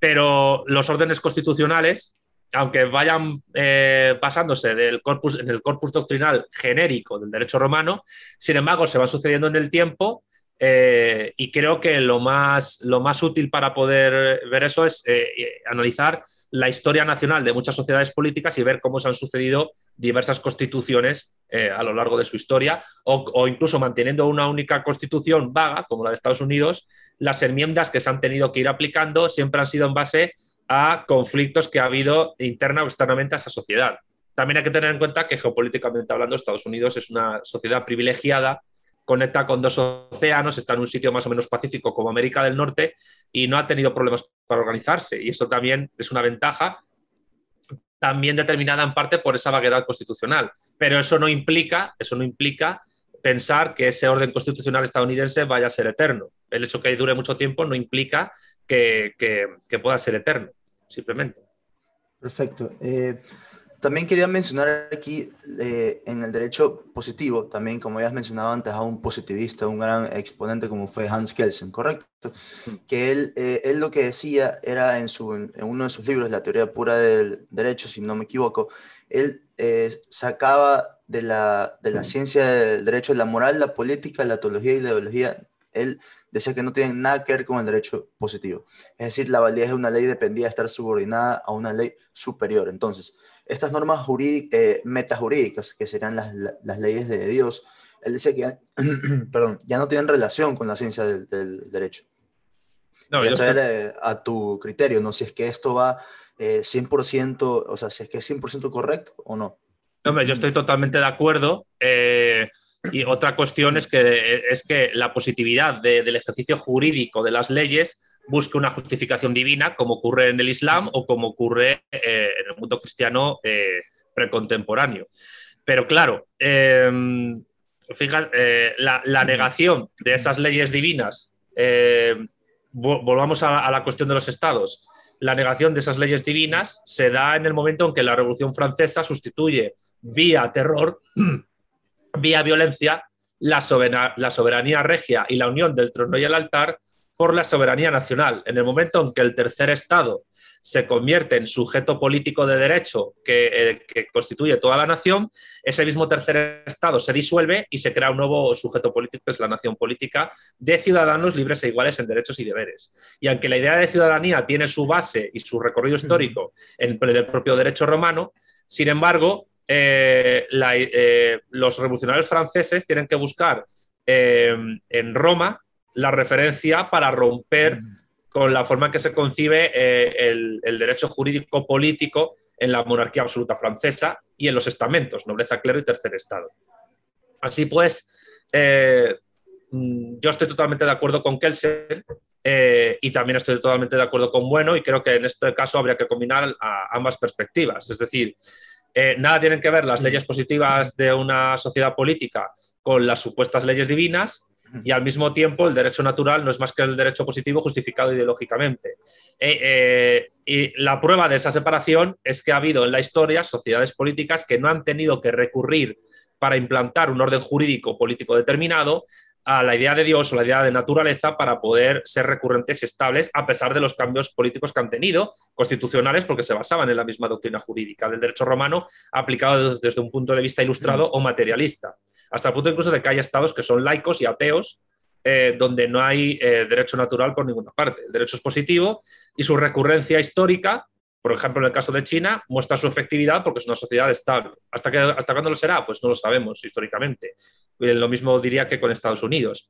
Pero los órdenes constitucionales, aunque vayan eh, basándose del corpus, en el corpus doctrinal genérico del derecho romano, sin embargo se van sucediendo en el tiempo Eh, y creo que lo más, lo más útil para poder ver eso es eh, analizar la historia nacional de muchas sociedades políticas y ver cómo se han sucedido diversas constituciones eh, a lo largo de su historia, o, o incluso manteniendo una única constitución vaga, como la de Estados Unidos, las enmiendas que se han tenido que ir aplicando siempre han sido en base a conflictos que ha habido interna o externamente a esa sociedad. También hay que tener en cuenta que geopolíticamente hablando Estados Unidos es una sociedad privilegiada, conecta con dos océanos, está en un sitio más o menos pacífico como América del Norte y no ha tenido problemas para organizarse, y eso también es una ventaja, también determinada en parte por esa vaguedad constitucional, pero eso no implica, eso no implica pensar que ese orden constitucional estadounidense vaya a ser eterno. El hecho que dure mucho tiempo no implica que, que, que pueda ser eterno, simplemente. Perfecto. Eh... También quería mencionar aquí, eh, en el derecho positivo, también como ya has mencionado antes, a un positivista, un gran exponente como fue Hans Kelsen, ¿correcto? Que él, eh, él lo que decía era en, su, en uno de sus libros, La teoría pura del derecho, si no me equivoco, él eh, sacaba de la, de la ciencia del derecho la moral, la política, la teología y la ideología. Él decía que no tienen nada que ver con el derecho positivo. Es decir, la validez de una ley dependía de estar subordinada a una ley superior. Entonces, estas normas jurídicas, eh, metajurídicas, que serían las, las leyes de Dios, él decía que ya, perdón, ya no tienen relación con la ciencia del, del derecho. No, yo saber, estoy... eh, a tu criterio, ¿no? Si es que esto va eh, cien por ciento, o sea, si es que es cien por ciento correcto o no. No, hombre, yo estoy totalmente de acuerdo. Eh... Y otra cuestión es que, es que la positividad de, del ejercicio jurídico de las leyes busca una justificación divina, como ocurre en el Islam o como ocurre eh, en el mundo cristiano eh, precontemporáneo. Pero claro, eh, fíjate, eh, la, la negación de esas leyes divinas, eh, volvamos a, a la cuestión de los estados, la negación de esas leyes divinas se da en el momento en que la Revolución Francesa sustituye vía terror vía violencia, la soberanía, la soberanía regia y la unión del trono y el altar por la soberanía nacional. En el momento en que el tercer estado se convierte en sujeto político de derecho que, eh, que constituye toda la nación, ese mismo tercer estado se disuelve y se crea un nuevo sujeto político, que es la nación política, de ciudadanos libres e iguales en derechos y deberes. Y aunque la idea de ciudadanía tiene su base y su recorrido histórico en el propio derecho romano, sin embargo, Eh, la, eh, los revolucionarios franceses tienen que buscar eh, en Roma la referencia para romper con la forma en que se concibe eh, el, el derecho jurídico político en la monarquía absoluta francesa y en los estamentos, nobleza, clero y tercer estado. Así pues, eh, yo estoy totalmente de acuerdo con Kelsen eh, y también estoy totalmente de acuerdo con Bueno, y creo que en este caso habría que combinar a ambas perspectivas, es decir, Eh, nada tienen que ver las leyes positivas de una sociedad política con las supuestas leyes divinas, y al mismo tiempo el derecho natural no es más que el derecho positivo justificado ideológicamente. Eh, eh, y la prueba de esa separación es que ha habido en la historia sociedades políticas que no han tenido que recurrir para implantar un orden jurídico político determinado a la idea de Dios o la idea de naturaleza para poder ser recurrentes y estables a pesar de los cambios políticos que han tenido, constitucionales, porque se basaban en la misma doctrina jurídica del derecho romano aplicado desde un punto de vista ilustrado o materialista, hasta el punto incluso de que hay estados que son laicos y ateos, eh, donde no hay eh, derecho natural por ninguna parte. El derecho es positivo y su recurrencia histórica, por ejemplo en el caso de China, muestra su efectividad porque es una sociedad estable. ¿Hasta, que, hasta cuándo lo será? Pues no lo sabemos históricamente. Lo mismo diría que con Estados Unidos.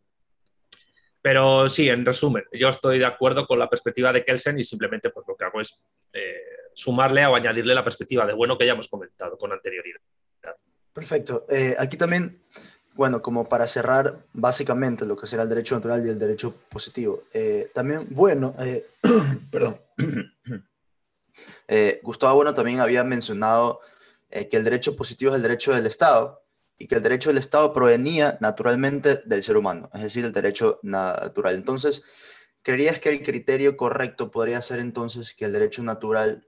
Pero sí, en resumen, yo estoy de acuerdo con la perspectiva de Kelsen y simplemente pues, lo que hago es eh, sumarle o añadirle la perspectiva de Bueno que ya hemos comentado con anterioridad. Perfecto. Eh, aquí también, bueno, como para cerrar básicamente lo que será el derecho natural y el derecho positivo. Eh, también Bueno, eh, perdón, eh, Gustavo Bueno también había mencionado eh, que el derecho positivo es el derecho del Estado, y que el derecho del Estado provenía naturalmente del ser humano, es decir, el derecho natural. Entonces, ¿creerías que el criterio correcto podría ser entonces que el derecho natural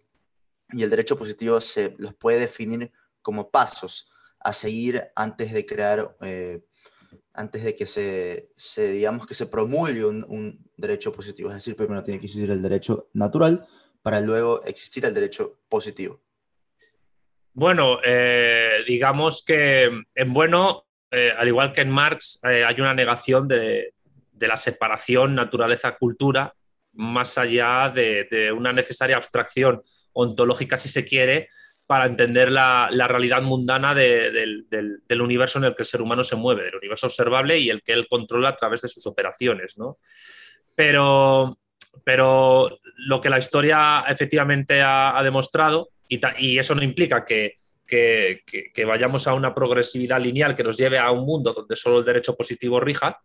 y el derecho positivo se los puede definir como pasos a seguir antes de crear, eh, antes de que se, se, digamos que se promulgue un, un derecho positivo? Es decir, primero tiene que existir el derecho natural para luego existir el derecho positivo. Bueno, eh, digamos que en Bueno, eh, al igual que en Marx, eh, hay una negación de, de la separación naturaleza-cultura, más allá de, de una necesaria abstracción ontológica, si se quiere, para entender la, la realidad mundana de, del, del, del universo en el que el ser humano se mueve, del universo observable y el que él controla a través de sus operaciones, ¿no? Pero, pero lo que la historia efectivamente ha, ha demostrado, y, ta, y eso no implica que, que, que, que vayamos a una progresividad lineal que nos lleve a un mundo donde solo el derecho positivo rija,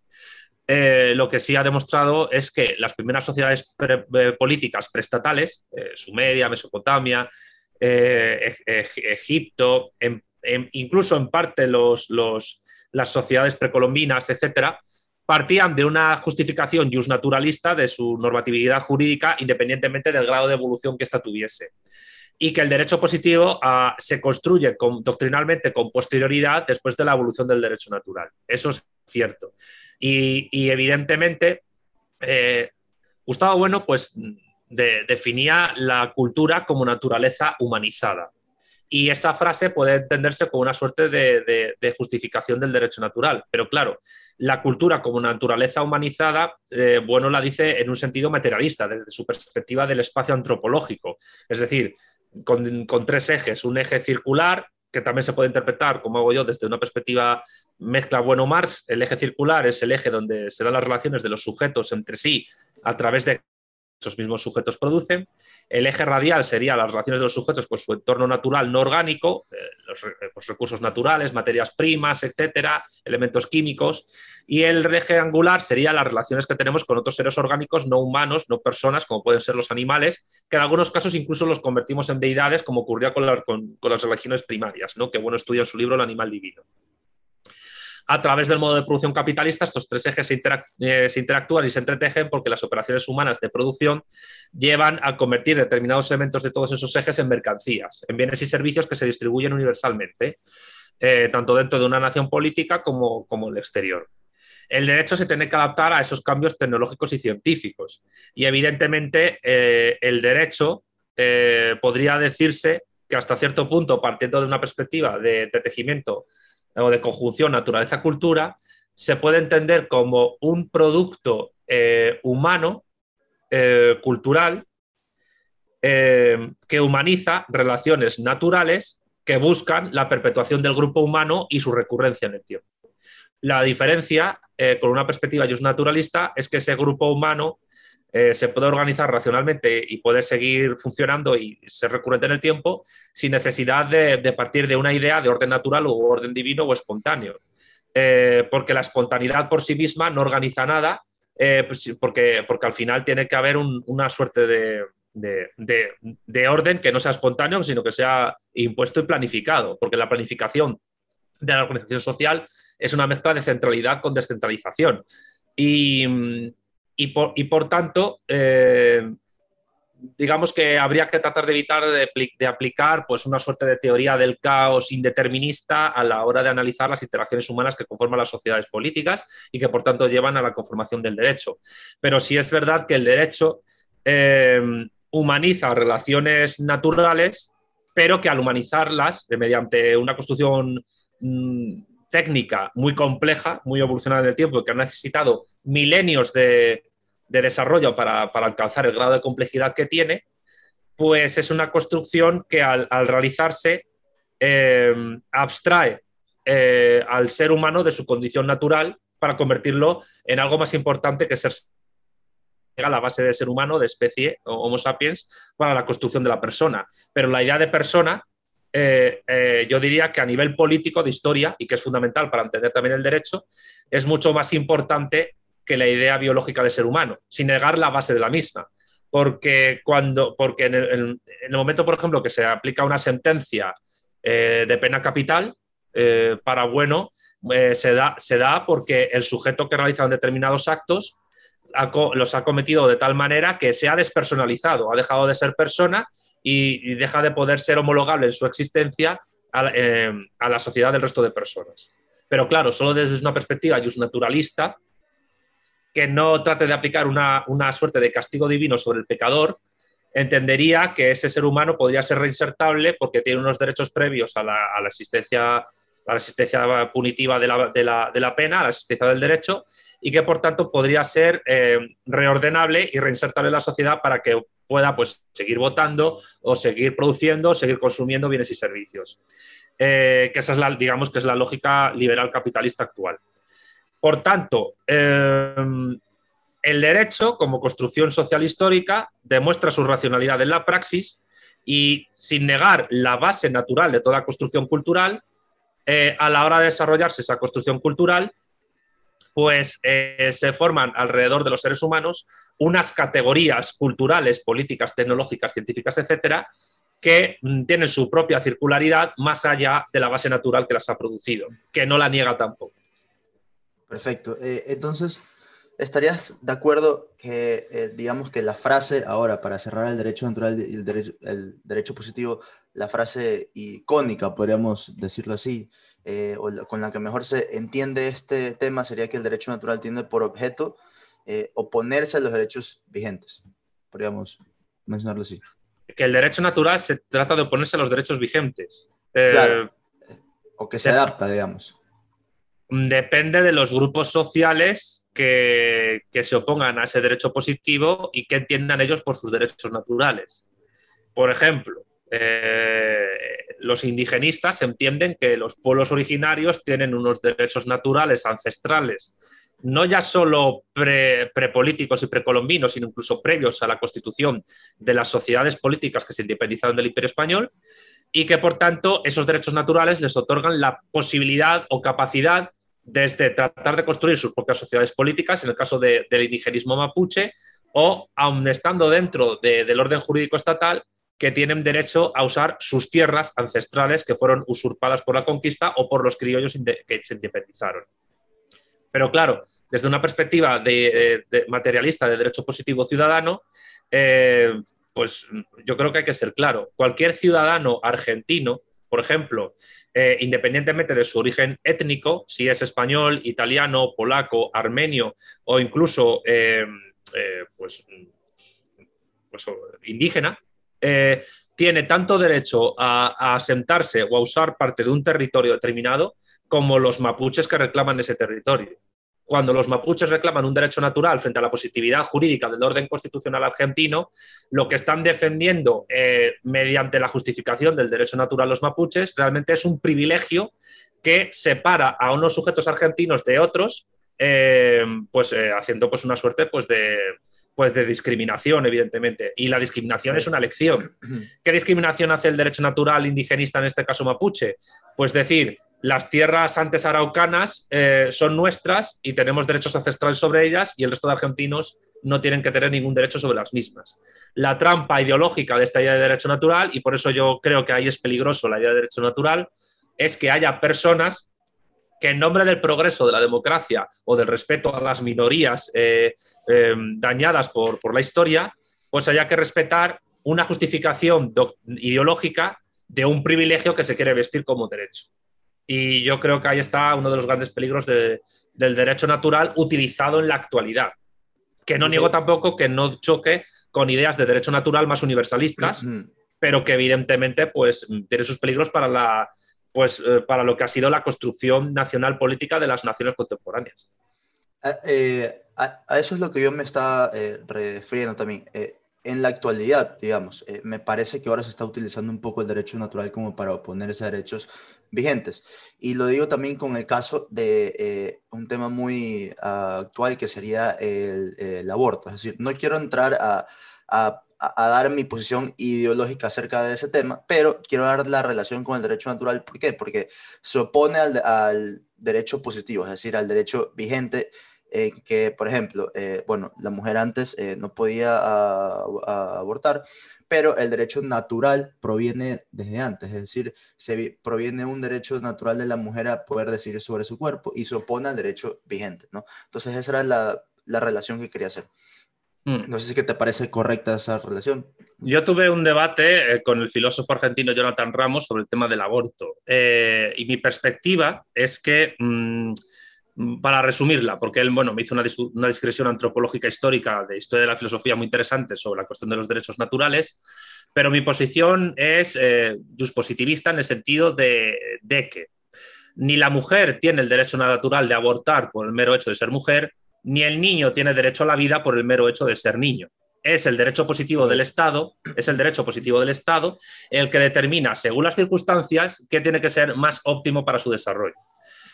Eh, lo que sí ha demostrado es que las primeras sociedades pre, eh, políticas preestatales, eh, Sumeria, Mesopotamia, eh, e, e, Egipto, en, en, incluso en parte los, los, las sociedades precolombinas, etcétera, partían de una justificación jus naturalista de su normatividad jurídica independientemente del grado de evolución que ésta tuviese. Y que el derecho positivo ah, se construye con, doctrinalmente con posterioridad después de la evolución del derecho natural. Eso es cierto. Y, y evidentemente, eh, Gustavo Bueno pues, de, definía la cultura como naturaleza humanizada. Y esa frase puede entenderse como una suerte de, de, de justificación del derecho natural. Pero claro, la cultura como naturaleza humanizada, eh, Bueno la dice en un sentido materialista, desde su perspectiva del espacio antropológico. Es decir, con, con tres ejes. Un eje circular, que también se puede interpretar, como hago yo, desde una perspectiva mezcla Bueno-Marx. El eje circular es el eje donde se dan las relaciones de los sujetos entre sí a través de esos mismos sujetos producen. El eje radial sería las relaciones de los sujetos con su entorno natural no orgánico, eh, los, los recursos naturales, materias primas, etcétera, elementos químicos. Y el eje angular sería las relaciones que tenemos con otros seres orgánicos no humanos, no personas, como pueden ser los animales, que en algunos casos incluso los convertimos en deidades, como ocurría con, la, con, con las religiones primarias, ¿no? Que Bueno estudia en su libro El animal divino. A través del modo de producción capitalista, estos tres ejes se, interac eh, se interactúan y se entretejen porque las operaciones humanas de producción llevan a convertir determinados elementos de todos esos ejes en mercancías, en bienes y servicios que se distribuyen universalmente, eh, tanto dentro de una nación política como, como el exterior. El derecho se tiene que adaptar a esos cambios tecnológicos y científicos. Y evidentemente eh, el derecho eh, podría decirse que hasta cierto punto, partiendo de una perspectiva de, de tejimiento o de conjunción naturaleza-cultura, se puede entender como un producto eh, humano, eh, cultural, eh, que humaniza relaciones naturales que buscan la perpetuación del grupo humano y su recurrencia en el tiempo. La diferencia eh, con una perspectiva justnaturalista es que ese grupo humano Eh, se puede organizar racionalmente y puede seguir funcionando y ser recurrente en el tiempo sin necesidad de, de partir de una idea de orden natural o orden divino o espontáneo, eh, porque la espontaneidad por sí misma no organiza nada, eh, pues porque, porque al final tiene que haber un, una suerte de, de, de, de orden que no sea espontáneo, sino que sea impuesto y planificado, porque la planificación de la organización social es una mezcla de centralidad con descentralización. Y... Y por, y por tanto, eh, digamos que habría que tratar de evitar de, de aplicar pues, una suerte de teoría del caos indeterminista a la hora de analizar las interacciones humanas que conforman las sociedades políticas y que por tanto llevan a la conformación del derecho. Pero sí es verdad que el derecho eh, humaniza relaciones naturales, pero que al humanizarlas eh, mediante una construcción mmm, técnica muy compleja, muy evolucionada en el tiempo y que ha necesitado milenios de... de desarrollo para, para alcanzar el grado de complejidad que tiene, pues es una construcción que al, al realizarse eh, abstrae eh, al ser humano de su condición natural para convertirlo en algo más importante que ser a la base de ser humano, de especie, Homo sapiens, para la construcción de la persona. Pero la idea de persona, eh, eh, yo diría que a nivel político, de historia, y que es fundamental para entender también el derecho, es mucho más importante que la idea biológica de ser humano, sin negar la base de la misma. Porque, cuando, porque en, el, en el momento, por ejemplo, que se aplica una sentencia eh, de pena capital, eh, para Bueno, eh, se, da, se da porque el sujeto que realiza determinados actos ha, los ha cometido de tal manera que se ha despersonalizado, ha dejado de ser persona y, y deja de poder ser homologable en su existencia a, eh, a la sociedad del resto de personas. Pero claro, solo desde una perspectiva justnaturalista, que no trate de aplicar una, una suerte de castigo divino sobre el pecador, entendería que ese ser humano podría ser reinsertable porque tiene unos derechos previos a la, a la, existencia, a la existencia punitiva de la, de, la, de la pena, a la existencia del derecho, y que por tanto podría ser eh, reordenable y reinsertable en la sociedad para que pueda pues, seguir votando o seguir produciendo, seguir consumiendo bienes y servicios. Eh, que esa es la, digamos, que es la lógica liberal capitalista actual. Por tanto, eh, el derecho como construcción social histórica demuestra su racionalidad en la praxis y sin negar la base natural de toda construcción cultural, eh, a la hora de desarrollarse esa construcción cultural, pues eh, se forman alrededor de los seres humanos unas categorías culturales, políticas, tecnológicas, científicas, etcétera, que tienen su propia circularidad más allá de la base natural que las ha producido, que no la niega tampoco. Perfecto. Eh, entonces, ¿estarías de acuerdo que, eh, digamos que la frase, ahora para cerrar el derecho natural y el derecho, el derecho positivo, la frase icónica, podríamos decirlo así, eh, o la, con la que mejor se entiende este tema sería que el derecho natural tiene por objeto eh, oponerse a los derechos vigentes? Podríamos mencionarlo así. Que el derecho natural se trata de oponerse a los derechos vigentes. Eh, claro. O que se adapta, digamos. Depende de los grupos sociales que, que se opongan a ese derecho positivo y que entiendan ellos por sus derechos naturales. Por ejemplo, eh, los indigenistas entienden que los pueblos originarios tienen unos derechos naturales ancestrales, no ya solo pre, prepolíticos y precolombinos, sino incluso previos a la constitución de las sociedades políticas que se independizaron del Imperio Español, y que, por tanto, esos derechos naturales les otorgan la posibilidad o capacidad desde tratar de construir sus propias sociedades políticas, en el caso de, del indigenismo mapuche, o, aun estando dentro de, del orden jurídico estatal, que tienen derecho a usar sus tierras ancestrales que fueron usurpadas por la conquista o por los criollos que se independizaron. Pero claro, desde una perspectiva de, de materialista de derecho positivo ciudadano, eh, pues yo creo que hay que ser claro. Cualquier ciudadano argentino, por ejemplo, eh, independientemente de su origen étnico, si es español, italiano, polaco, armenio o incluso eh, eh, pues, pues, indígena, eh, tiene tanto derecho a, a asentarse o a usar parte de un territorio determinado como los mapuches que reclaman ese territorio. Cuando los mapuches reclaman un derecho natural frente a la positividad jurídica del orden constitucional argentino, lo que están defendiendo eh, mediante la justificación del derecho natural los mapuches realmente es un privilegio que separa a unos sujetos argentinos de otros, eh, pues eh, haciendo pues, una suerte pues, de... Pues de discriminación, evidentemente. Y la discriminación es una elección. ¿Qué discriminación hace el derecho natural indigenista, en este caso mapuche? Pues decir, las tierras antes araucanas eh, son nuestras y tenemos derechos ancestrales sobre ellas y el resto de argentinos no tienen que tener ningún derecho sobre las mismas. La trampa ideológica de esta idea de derecho natural, y por eso yo creo que ahí es peligroso la idea de derecho natural, es que haya personas que en nombre del progreso, de la democracia o del respeto a las minorías eh, eh, dañadas por, por la historia, pues haya que respetar una justificación ideológica de un privilegio que se quiere vestir como derecho. Y yo creo que ahí está uno de los grandes peligros de, del derecho natural utilizado en la actualidad, que no niego tampoco que no choque con ideas de derecho natural más universalistas, uh-huh. pero que evidentemente pues, tiene sus peligros para la... pues eh, para lo que ha sido la construcción nacional política de las naciones contemporáneas. A, eh, a, a eso es lo que yo me estaba eh, refiriendo también. Eh, en la actualidad, digamos, eh, me parece que ahora se está utilizando un poco el derecho natural como para oponerse a derechos vigentes. Y lo digo también con el caso de eh, un tema muy uh, actual que sería el, el aborto. Es decir, no quiero entrar a... a a dar mi posición ideológica acerca de ese tema, pero quiero dar la relación con el derecho natural. ¿Por qué? Porque se opone al, al derecho positivo, es decir, al derecho vigente, eh, que, por ejemplo, eh, bueno, la mujer antes eh, no podía a, a abortar, pero el derecho natural proviene desde antes, es decir, se proviene un derecho natural de la mujer a poder decidir sobre su cuerpo y se opone al derecho vigente, ¿no? Entonces esa era la, la relación que quería hacer. No sé si te parece correcta esa relación. Yo tuve un debate con el filósofo argentino Jonathan Ramos sobre el tema del aborto. Eh, y mi perspectiva es que, mmm, para resumirla, porque él bueno, me hizo una, una discreción antropológica histórica de historia de la filosofía muy interesante sobre la cuestión de los derechos naturales, pero mi posición es eh, juspositivista en el sentido de, de que ni la mujer tiene el derecho natural de abortar por el mero hecho de ser mujer, ni el niño tiene derecho a la vida por el mero hecho de ser niño. Es el derecho positivo del Estado, es el derecho positivo del Estado el que determina, según las circunstancias, qué tiene que ser más óptimo para su desarrollo.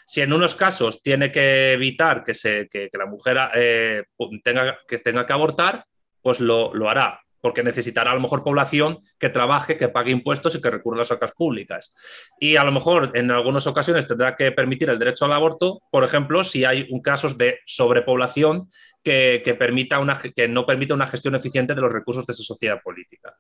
Si en unos casos tiene que evitar que, se, que, que la mujer eh, tenga, que tenga que abortar, pues lo, lo hará, porque necesitará a lo mejor población que trabaje, que pague impuestos y que recurra a las arcas públicas. Y a lo mejor en algunas ocasiones tendrá que permitir el derecho al aborto, por ejemplo, si hay un casos de sobrepoblación que, que, permita una, que no permita una gestión eficiente de los recursos de esa sociedad política.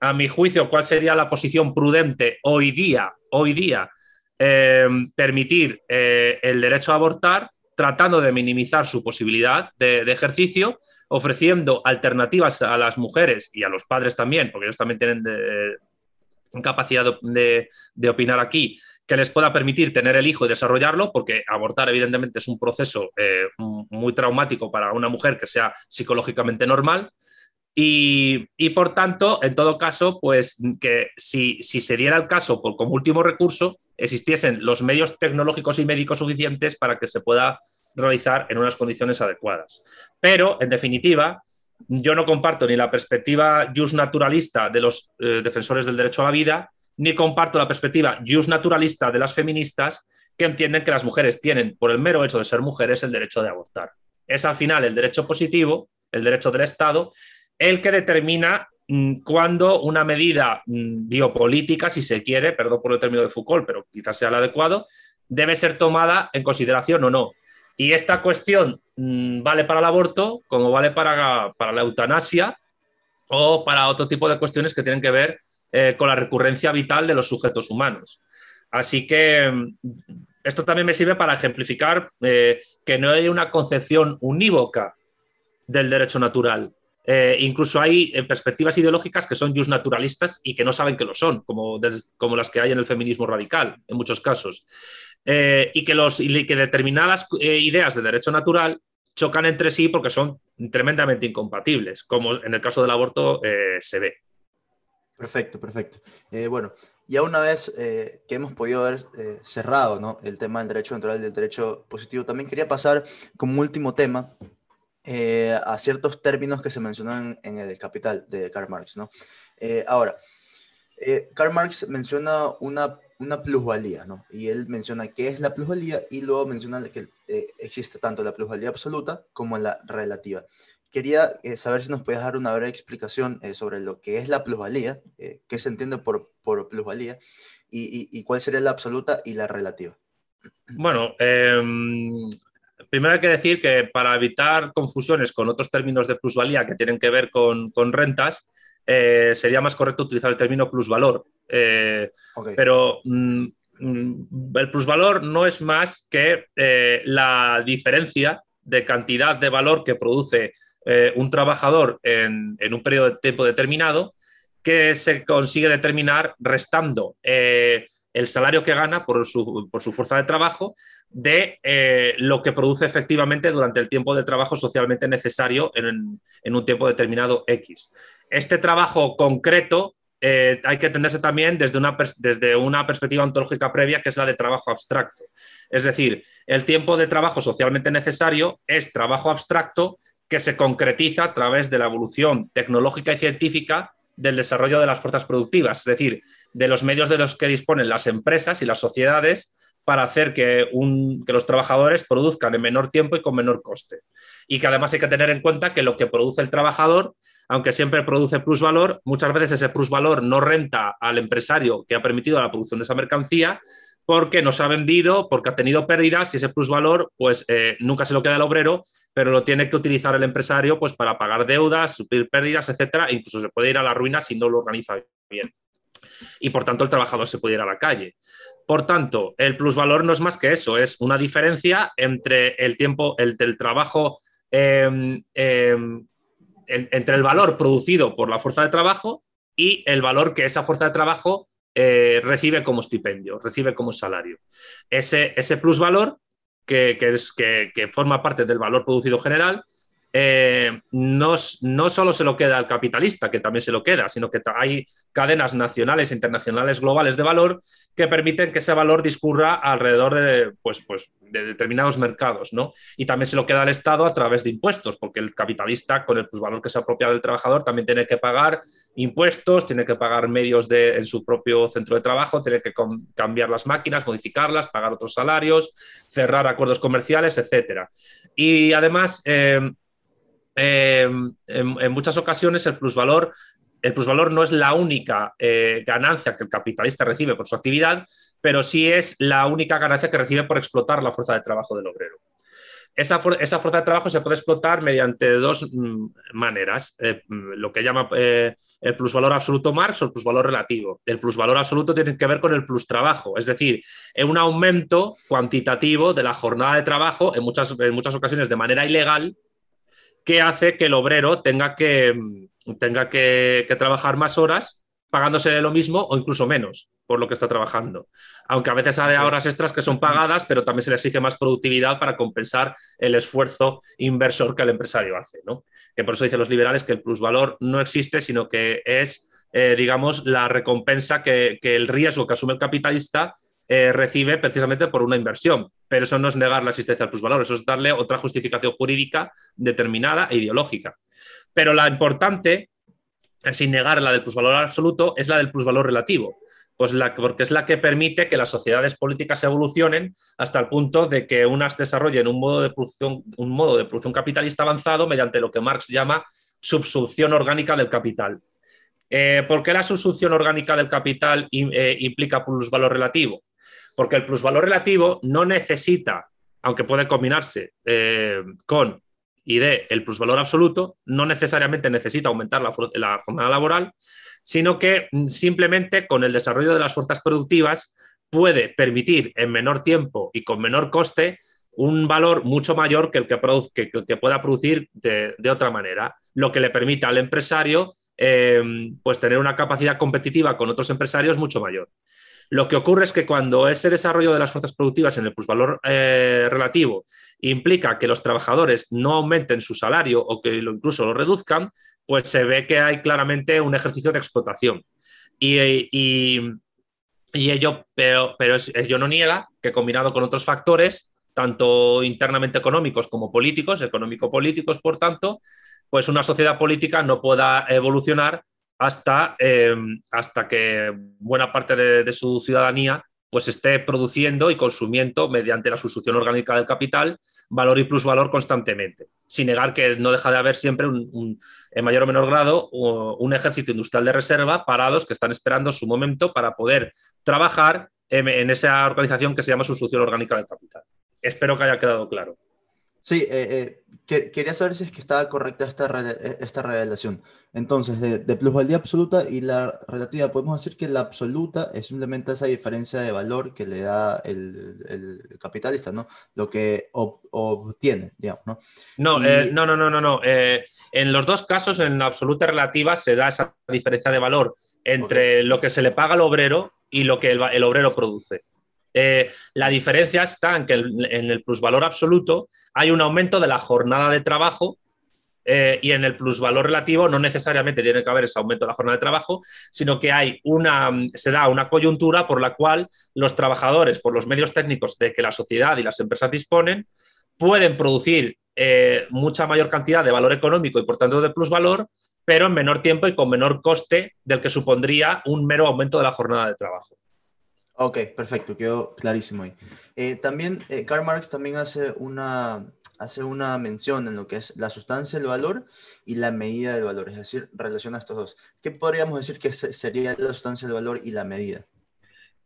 A mi juicio, ¿cuál sería la posición prudente hoy día? Hoy día, eh, permitir eh, el derecho a abortar, tratando de minimizar su posibilidad de, de ejercicio, ofreciendo alternativas a las mujeres y a los padres también, porque ellos también tienen de, de capacidad de, de, de opinar aquí, que les pueda permitir tener el hijo y desarrollarlo, porque abortar evidentemente es un proceso eh, muy traumático para una mujer que sea psicológicamente normal y, y por tanto, en todo caso, pues que si, si se diera el caso por, como último recurso, existiesen los medios tecnológicos y médicos suficientes para que se pueda realizar en unas condiciones adecuadas. Pero, en definitiva, yo no comparto ni la perspectiva justnaturalista de los eh, defensores del derecho a la vida, ni comparto la perspectiva justnaturalista de las feministas que entienden que las mujeres tienen, por el mero hecho de ser mujeres, el derecho de abortar. Es al final el derecho positivo, el derecho del Estado, el que determina mmm, cuándo una medida mmm, biopolítica, si se quiere, perdón por el término de Foucault, pero quizás sea el adecuado, debe ser tomada en consideración o no. Y esta cuestión mmm, vale para el aborto, como vale para, para la eutanasia o para otro tipo de cuestiones que tienen que ver eh, con la recurrencia vital de los sujetos humanos. Así que esto también me sirve para ejemplificar eh, que no hay una concepción unívoca del derecho natural. Eh, incluso hay eh, perspectivas ideológicas que son justnaturalistas y que no saben que lo son, como, des, como las que hay en el feminismo radical, en muchos casos. Eh, y, que los, y que determinadas eh, ideas de derecho natural chocan entre sí porque son tremendamente incompatibles, como en el caso del aborto eh, se ve. Perfecto, perfecto. Eh, bueno, ya una vez eh, que hemos podido haber eh, cerrado, ¿no?, el tema del derecho natural y del derecho positivo, también quería pasar como último tema eh, a ciertos términos que se mencionan en el Capital de Karl Marx, ¿no? Eh, ahora, eh, Karl Marx menciona una una plusvalía, ¿no? Y él menciona qué es la plusvalía y luego menciona que eh, existe tanto la plusvalía absoluta como la relativa. Quería eh, saber si nos puedes dar una breve explicación eh, sobre lo que es la plusvalía, eh, qué se entiende por, por plusvalía y, y, y cuál sería la absoluta y la relativa. Bueno, eh, primero hay que decir que para evitar confusiones con otros términos de plusvalía que tienen que ver con, con rentas, Eh, sería más correcto utilizar el término plusvalor, eh, okay. pero mm, mm, el plusvalor no es más que eh, la diferencia de cantidad de valor que produce eh, un trabajador en, en un periodo de tiempo determinado que se consigue determinar restando eh, el salario que gana por su, por su fuerza de trabajo de eh, lo que produce efectivamente durante el tiempo de trabajo socialmente necesario en, en un tiempo determinado X. Este trabajo concreto eh, hay que entenderse también desde una, desde una perspectiva ontológica previa, que es la de trabajo abstracto. Es decir, el tiempo de trabajo socialmente necesario es trabajo abstracto que se concretiza a través de la evolución tecnológica y científica del desarrollo de las fuerzas productivas, es decir, de los medios de los que disponen las empresas y las sociedades para hacer que, un, que los trabajadores produzcan en menor tiempo y con menor coste. Y que además hay que tener en cuenta que lo que produce el trabajador, aunque siempre produce plusvalor, muchas veces ese plusvalor no renta al empresario que ha permitido la producción de esa mercancía porque no se ha vendido, porque ha tenido pérdidas, y ese plusvalor pues, eh, nunca se lo queda al obrero, pero lo tiene que utilizar el empresario pues, para pagar deudas, suplir pérdidas, etcétera. E incluso se puede ir a la ruina si no lo organiza bien. Y por tanto el trabajador se puede ir a la calle. Por tanto, el plusvalor no es más que eso, es una diferencia entre el tiempo, el del trabajo, eh, eh, el, entre el valor producido por la fuerza de trabajo y el valor que esa fuerza de trabajo eh, recibe como estipendio, recibe como salario. Ese, ese plusvalor, que, que, es, que, que forma parte del valor producido general, eh, no, no solo se lo queda al capitalista, que también se lo queda, sino que hay cadenas nacionales, internacionales, globales de valor que permiten que ese valor discurra alrededor de, pues, pues, de determinados mercados, ¿no? Y también se lo queda al Estado a través de impuestos, porque el capitalista, con el plusvalor que se apropia del trabajador, también tiene que pagar impuestos, tiene que pagar medios de, en su propio centro de trabajo, tiene que cambiar las máquinas, modificarlas, pagar otros salarios, cerrar acuerdos comerciales, etcétera. Y además, eh, eh, en, en muchas ocasiones el plusvalor, el plusvalor no es la única eh, ganancia que el capitalista recibe por su actividad, pero sí es la única ganancia que recibe por explotar la fuerza de trabajo del obrero. Esa, for esa fuerza de trabajo se puede explotar mediante dos mm, maneras, eh, lo que llama eh, el plusvalor absoluto Marx o el plusvalor relativo. El plusvalor absoluto tiene que ver con el plustrabajo, es decir, un aumento cuantitativo de la jornada de trabajo, en muchas, en muchas ocasiones de manera ilegal, que hace que el obrero tenga que, tenga que, que trabajar más horas pagándose lo mismo o incluso menos por lo que está trabajando, aunque a veces hay horas extras que son pagadas, pero también se le exige más productividad para compensar el esfuerzo inversor que el empresario hace, ¿no? Que por eso dicen los liberales que el plusvalor no existe, sino que es, eh, digamos, la recompensa que, que el riesgo que asume el capitalista eh, recibe precisamente por una inversión, pero eso no es negar la existencia del plusvalor, eso es darle otra justificación jurídica determinada e ideológica. Pero la importante, sin negar la del plusvalor absoluto, es la del plusvalor relativo, pues la, porque es la que permite que las sociedades políticas evolucionen hasta el punto de que unas desarrollen un modo de producción, un modo de producción capitalista avanzado mediante lo que Marx llama subsunción orgánica del capital. Eh, ¿Por qué la subsunción orgánica del capital eh, implica plusvalor relativo? Porque el plusvalor relativo no necesita, aunque puede combinarse eh, con y de el plusvalor absoluto, no necesariamente necesita aumentar la, la jornada laboral, sino que simplemente con el desarrollo de las fuerzas productivas puede permitir en menor tiempo y con menor coste un valor mucho mayor que el que, produ que, que pueda producir de, de otra manera, lo que le permite al empresario eh, pues tener una capacidad competitiva con otros empresarios mucho mayor. Lo que ocurre es que cuando ese desarrollo de las fuerzas productivas en el plusvalor eh, relativo implica que los trabajadores no aumenten su salario o que lo, incluso lo reduzcan, pues se ve que hay claramente un ejercicio de explotación. Y, y, y ello, pero, pero ello no niega que combinado con otros factores, tanto internamente económicos como políticos, económico-políticos, por tanto, pues una sociedad política no pueda evolucionar hasta, eh, hasta que buena parte de, de su ciudadanía pues esté produciendo y consumiendo mediante la subsunción orgánica del capital valor y plusvalor constantemente, sin negar que no deja de haber siempre, un, un, en mayor o menor grado, un ejército industrial de reserva parados que están esperando su momento para poder trabajar en, en esa organización que se llama subsunción orgánica del capital. Espero que haya quedado claro. Sí, eh, eh, que, quería saber si es que estaba correcta esta, re, esta revelación. Entonces, de, de plusvalía absoluta y la relativa, podemos decir que la absoluta es simplemente esa diferencia de valor que le da el, el capitalista, ¿no? Lo que ob, obtiene, digamos, ¿no? No, y... eh, no, no, no, no, no. Eh, en los dos casos, en absoluta y relativa, se da esa diferencia de valor entre okay. lo que se le paga al obrero y lo que el, el obrero produce. Eh, la diferencia está en que el, en el plusvalor absoluto hay un aumento de la jornada de trabajo eh, y en el plusvalor relativo no necesariamente tiene que haber ese aumento de la jornada de trabajo, sino que hay una, se da una coyuntura por la cual los trabajadores, por los medios técnicos de que la sociedad y las empresas disponen, pueden producir eh, mucha mayor cantidad de valor económico y por tanto de plusvalor, pero en menor tiempo y con menor coste del que supondría un mero aumento de la jornada de trabajo. Ok, perfecto, quedó clarísimo ahí. Eh, también, eh, Karl Marx también hace una, hace una mención en lo que es la sustancia del valor y la medida del valor, es decir, relaciona estos dos. ¿Qué podríamos decir que sería la sustancia del valor y la medida?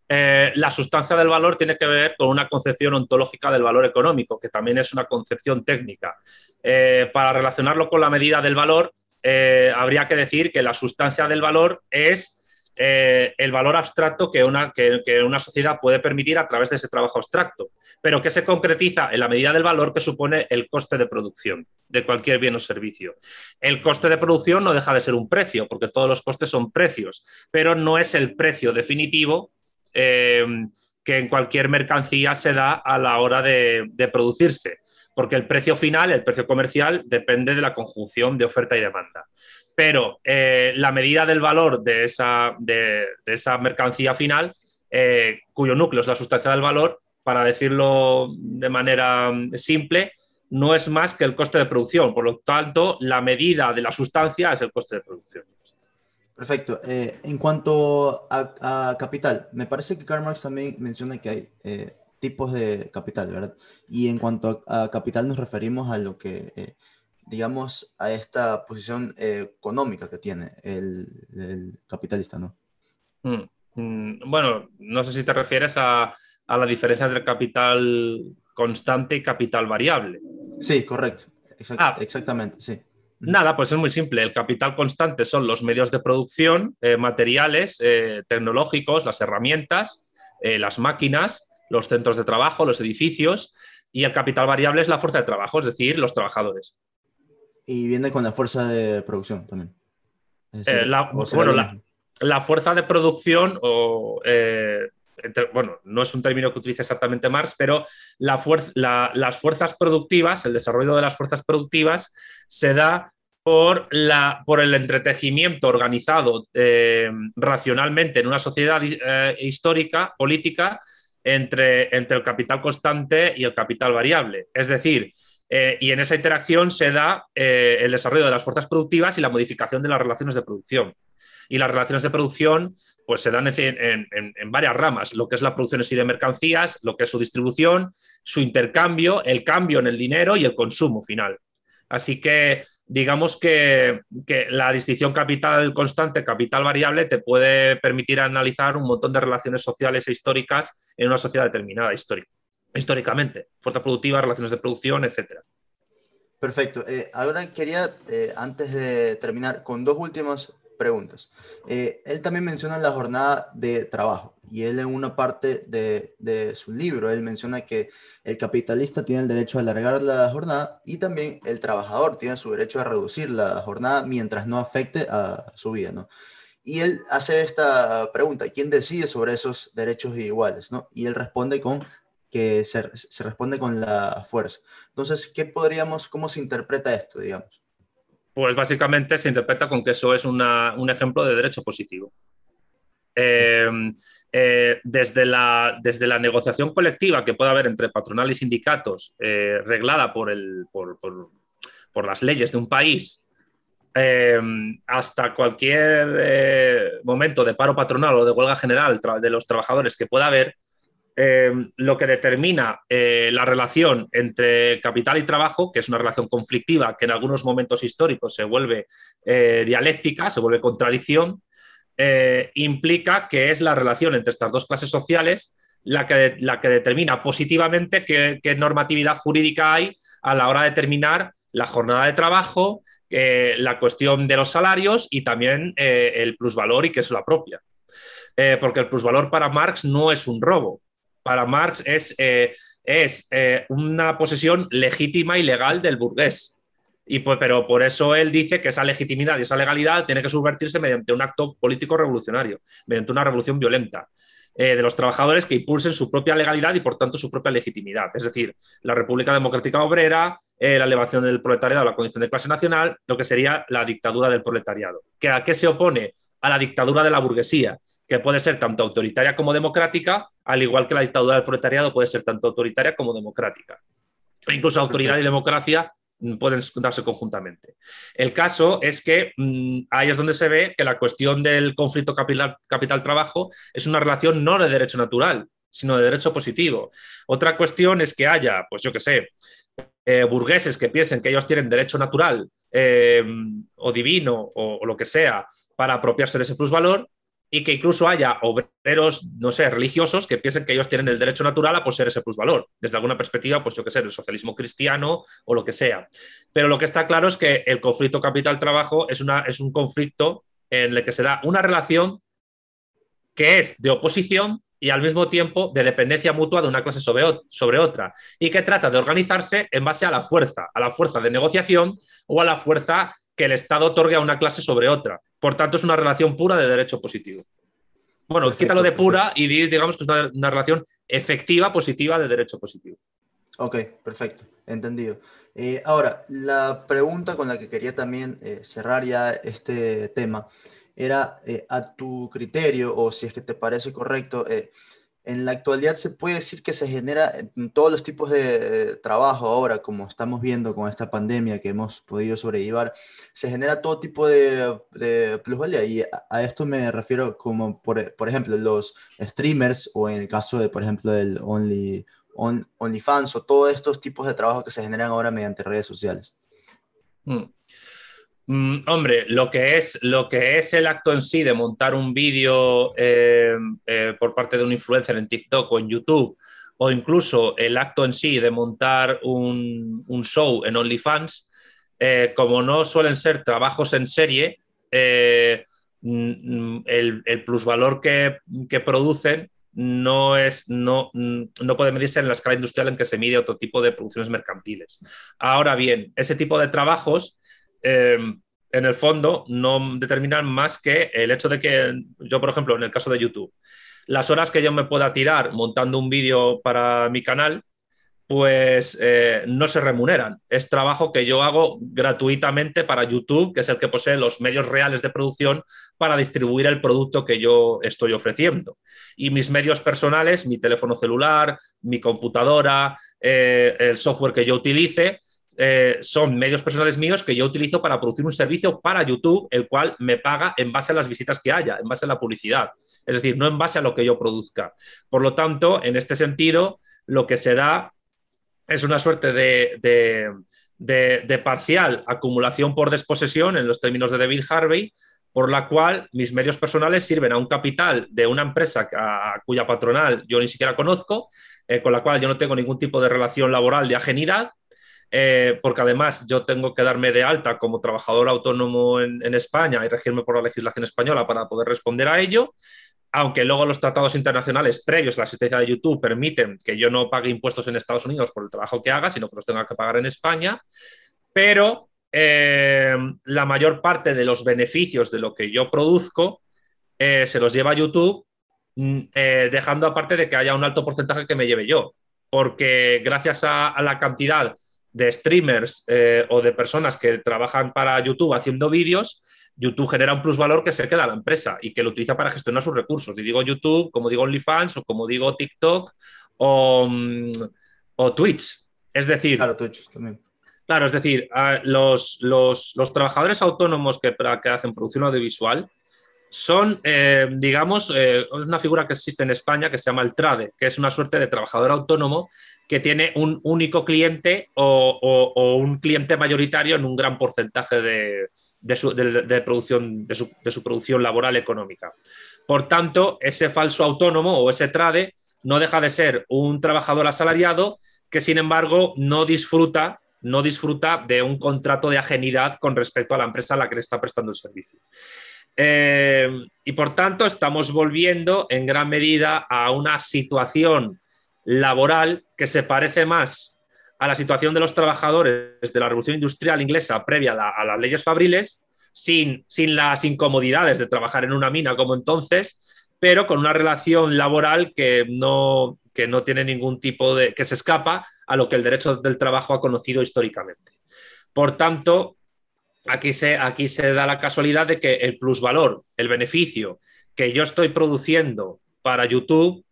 Eh, la sustancia del valor tiene que ver con una concepción ontológica del valor económico, que también es una concepción técnica. Eh, para relacionarlo con la medida del valor, eh, habría que decir que la sustancia del valor es... Eh, el valor abstracto que una, que, que una sociedad puede permitir a través de ese trabajo abstracto, pero que se concretiza en la medida del valor que supone el coste de producción de cualquier bien o servicio. El coste de producción no deja de ser un precio, porque todos los costes son precios, pero no es el precio definitivo eh, que en cualquier mercancía se da a la hora de, de producirse. porque el precio final, el precio comercial, depende de la conjunción de oferta y demanda. Pero eh, la medida del valor de esa, de, de esa mercancía final, eh, cuyo núcleo es la sustancia del valor, para decirlo de manera simple, no es más que el coste de producción. Por lo tanto, la medida de la sustancia es el coste de producción. Perfecto. Eh, en cuanto a, a capital, me parece que Karl Marx también menciona que hay eh, tipos de capital, ¿verdad? Y en cuanto a, a capital nos referimos a lo que, eh, digamos, a esta posición eh, económica que tiene el, el capitalista, ¿no? Mm, mm, bueno, no sé si te refieres a, a la diferencia entre capital constante y capital variable. Sí, correcto. Exact, ah, exactamente, sí. Nada, pues es muy simple. El capital constante son los medios de producción, eh, materiales, eh, tecnológicos, las herramientas, eh, las máquinas, los centros de trabajo, los edificios, y el capital variable es la fuerza de trabajo, es decir, los trabajadores. Y viene con la fuerza de producción también. Es decir, eh, la, bueno, la, la fuerza de producción o... Eh, bueno, no es un término que utiliza exactamente Marx, pero la fuer- la, las fuerzas productivas, el desarrollo de las fuerzas productivas se da por, la, por el entretejimiento organizado eh, racionalmente en una sociedad eh, histórica, política, entre, entre el capital constante y el capital variable. Es decir, eh, y en esa interacción se da eh, el desarrollo de las fuerzas productivas y la modificación de las relaciones de producción. Y las relaciones de producción pues se dan en, en, en varias ramas, lo que es la producción en sí de mercancías, lo que es su distribución, su intercambio, el cambio en el dinero y el consumo final. Así que digamos que, que la distinción capital constante, capital variable, te puede permitir analizar un montón de relaciones sociales e históricas en una sociedad determinada histórica, históricamente, fuerza productiva, relaciones de producción, etcétera. Perfecto. Eh, ahora quería, eh, antes de terminar, con dos últimas preguntas. Eh, él también menciona la jornada de trabajo y él en una parte de, de su libro, él menciona que el capitalista tiene el derecho a alargar la jornada y también el trabajador tiene su derecho a reducir la jornada mientras no afecte a su vida, ¿no? Y él hace esta pregunta, ¿quién decide sobre esos derechos iguales, ¿no? Y él responde con que se, se responde con la fuerza. Entonces, ¿qué podríamos, cómo se interpreta esto, digamos? Pues básicamente se interpreta con que eso es una, un ejemplo de derecho positivo. Eh, eh, desde, la, desde la negociación colectiva que puede haber entre patronal y sindicatos, eh, reglada por, el, por, por, por las leyes de un país, eh, hasta cualquier eh, momento de paro patronal o de huelga general de los trabajadores que pueda haber, eh, lo que determina eh, la relación entre capital y trabajo, que es una relación conflictiva que en algunos momentos históricos se vuelve eh, dialéctica, se vuelve contradicción, eh, implica que es la relación entre estas dos clases sociales la que, la que determina positivamente qué, qué normatividad jurídica hay a la hora de determinar la jornada de trabajo, eh, la cuestión de los salarios y también eh, el plusvalor y que es la propia. Eh, porque el plusvalor para Marx no es un robo. Para Marx es, eh, es eh, una posesión legítima y legal del burgués, y, pues, pero por eso él dice que esa legitimidad y esa legalidad tiene que subvertirse mediante un acto político revolucionario, mediante una revolución violenta eh, de los trabajadores que impulsen su propia legalidad y por tanto su propia legitimidad, es decir, la República Democrática Obrera, eh, la elevación del proletariado a la condición de clase nacional, lo que sería la dictadura del proletariado. ¿Que a qué se opone? A la dictadura de la burguesía, que puede ser tanto autoritaria como democrática, al igual que la dictadura del proletariado puede ser tanto autoritaria como democrática. E incluso autoridad y democracia pueden darse conjuntamente. El caso es que mmm, ahí es donde se ve que la cuestión del conflicto capital-trabajo es una relación no de derecho natural, sino de derecho positivo. Otra cuestión es que haya, pues yo qué sé, eh, burgueses que piensen que ellos tienen derecho natural eh, o divino o, o lo que sea para apropiarse de ese plusvalor, y que incluso haya obreros, no sé, religiosos que piensen que ellos tienen el derecho natural a poseer ese plusvalor, desde alguna perspectiva, pues yo qué sé, del socialismo cristiano o lo que sea. Pero lo que está claro es que el conflicto capital-trabajo es, una, es un conflicto en el que se da una relación que es de oposición y al mismo tiempo de dependencia mutua de una clase sobre, sobre otra, y que trata de organizarse en base a la fuerza, a la fuerza de negociación o a la fuerza que el Estado otorgue a una clase sobre otra. Por tanto, es una relación pura de derecho positivo. Bueno, perfecto, quítalo de pura perfecto. Y digamos que es una, una relación efectiva, positiva, de derecho positivo. Ok, perfecto, entendido. Eh, ahora, la pregunta con la que quería también eh, cerrar ya este tema era eh, a tu criterio, o si es que te parece correcto, eh, en la actualidad se puede decir que se genera en todos los tipos de eh, trabajo ahora, como estamos viendo con esta pandemia que hemos podido sobrellevar, se genera todo tipo de, de plusvalía, y a, a esto me refiero como, por, por ejemplo, los streamers, o en el caso de, por ejemplo, el Only, on, OnlyFans, o todos estos tipos de trabajo que se generan ahora mediante redes sociales. Mm. Mm, hombre, lo que, es, lo que es el acto en sí de montar un vídeo eh, eh, por parte de un influencer en TikTok o en YouTube, o incluso el acto en sí de montar un, un show en OnlyFans, eh, como no suelen ser trabajos en serie, eh, el, el plusvalor que, que producen no, es, no, no puede medirse en la escala industrial en que se mide otro tipo de producciones mercantiles. Ahora bien, ese tipo de trabajos Eh, en el fondo no determinan más que el hecho de que yo, por ejemplo, en el caso de YouTube, las horas que yo me pueda tirar montando un vídeo para mi canal, pues eh, no se remuneran. Es trabajo que yo hago gratuitamente para YouTube, que es el que posee los medios reales de producción para distribuir el producto que yo estoy ofreciendo. Y mis medios personales, mi teléfono celular, mi computadora, eh, el software que yo utilice, Eh, son medios personales míos que yo utilizo para producir un servicio para YouTube, el cual me paga en base a las visitas que haya, en base a la publicidad, es decir, no en base a lo que yo produzca. Por lo tanto, en este sentido, lo que se da es una suerte de, de, de, de parcial acumulación por desposesión, en los términos de David Harvey, por la cual mis medios personales sirven a un capital de una empresa a, a cuya patronal yo ni siquiera conozco, eh, con la cual yo no tengo ningún tipo de relación laboral de ajenidad. Eh, porque además yo tengo que darme de alta como trabajador autónomo en, en España y regirme por la legislación española para poder responder a ello, aunque luego los tratados internacionales previos a la existencia de YouTube permiten que yo no pague impuestos en Estados Unidos por el trabajo que haga, sino que los tenga que pagar en España, pero eh, la mayor parte de los beneficios de lo que yo produzco eh, se los lleva YouTube, eh, dejando aparte de que haya un alto porcentaje que me lleve yo, porque gracias a, a la cantidad de streamers eh, o de personas que trabajan para YouTube haciendo vídeos, YouTube genera un plusvalor que se queda a la empresa y que lo utiliza para gestionar sus recursos. Y digo YouTube, como digo OnlyFans, o como digo TikTok o, o Twitch. Es decir, claro, Twitch también. Claro, es decir, los, los, los trabajadores autónomos que, que hacen producción audiovisual son, eh, digamos, eh, una figura que existe en España que se llama el TRADE, que es una suerte de trabajador autónomo que tiene un único cliente o, o, o un cliente mayoritario en un gran porcentaje de, de, su, de, de, producción, de, su, de su producción laboral económica. Por tanto, ese falso autónomo o ese TRADE no deja de ser un trabajador asalariado que, sin embargo, no disfruta, no disfruta de un contrato de ajenidad con respecto a la empresa a la que le está prestando el servicio. Eh, y, por tanto, estamos volviendo en gran medida a una situación laboral que se parece más a la situación de los trabajadores de la Revolución Industrial Inglesa previa a, la, a las leyes fabriles, sin, sin las incomodidades de trabajar en una mina como entonces, pero con una relación laboral que no, que no tiene ningún tipo de... que se escapa a lo que el derecho del trabajo ha conocido históricamente. Por tanto, aquí se, aquí se da la casualidad de que el plusvalor, el beneficio que yo estoy produciendo para YouTube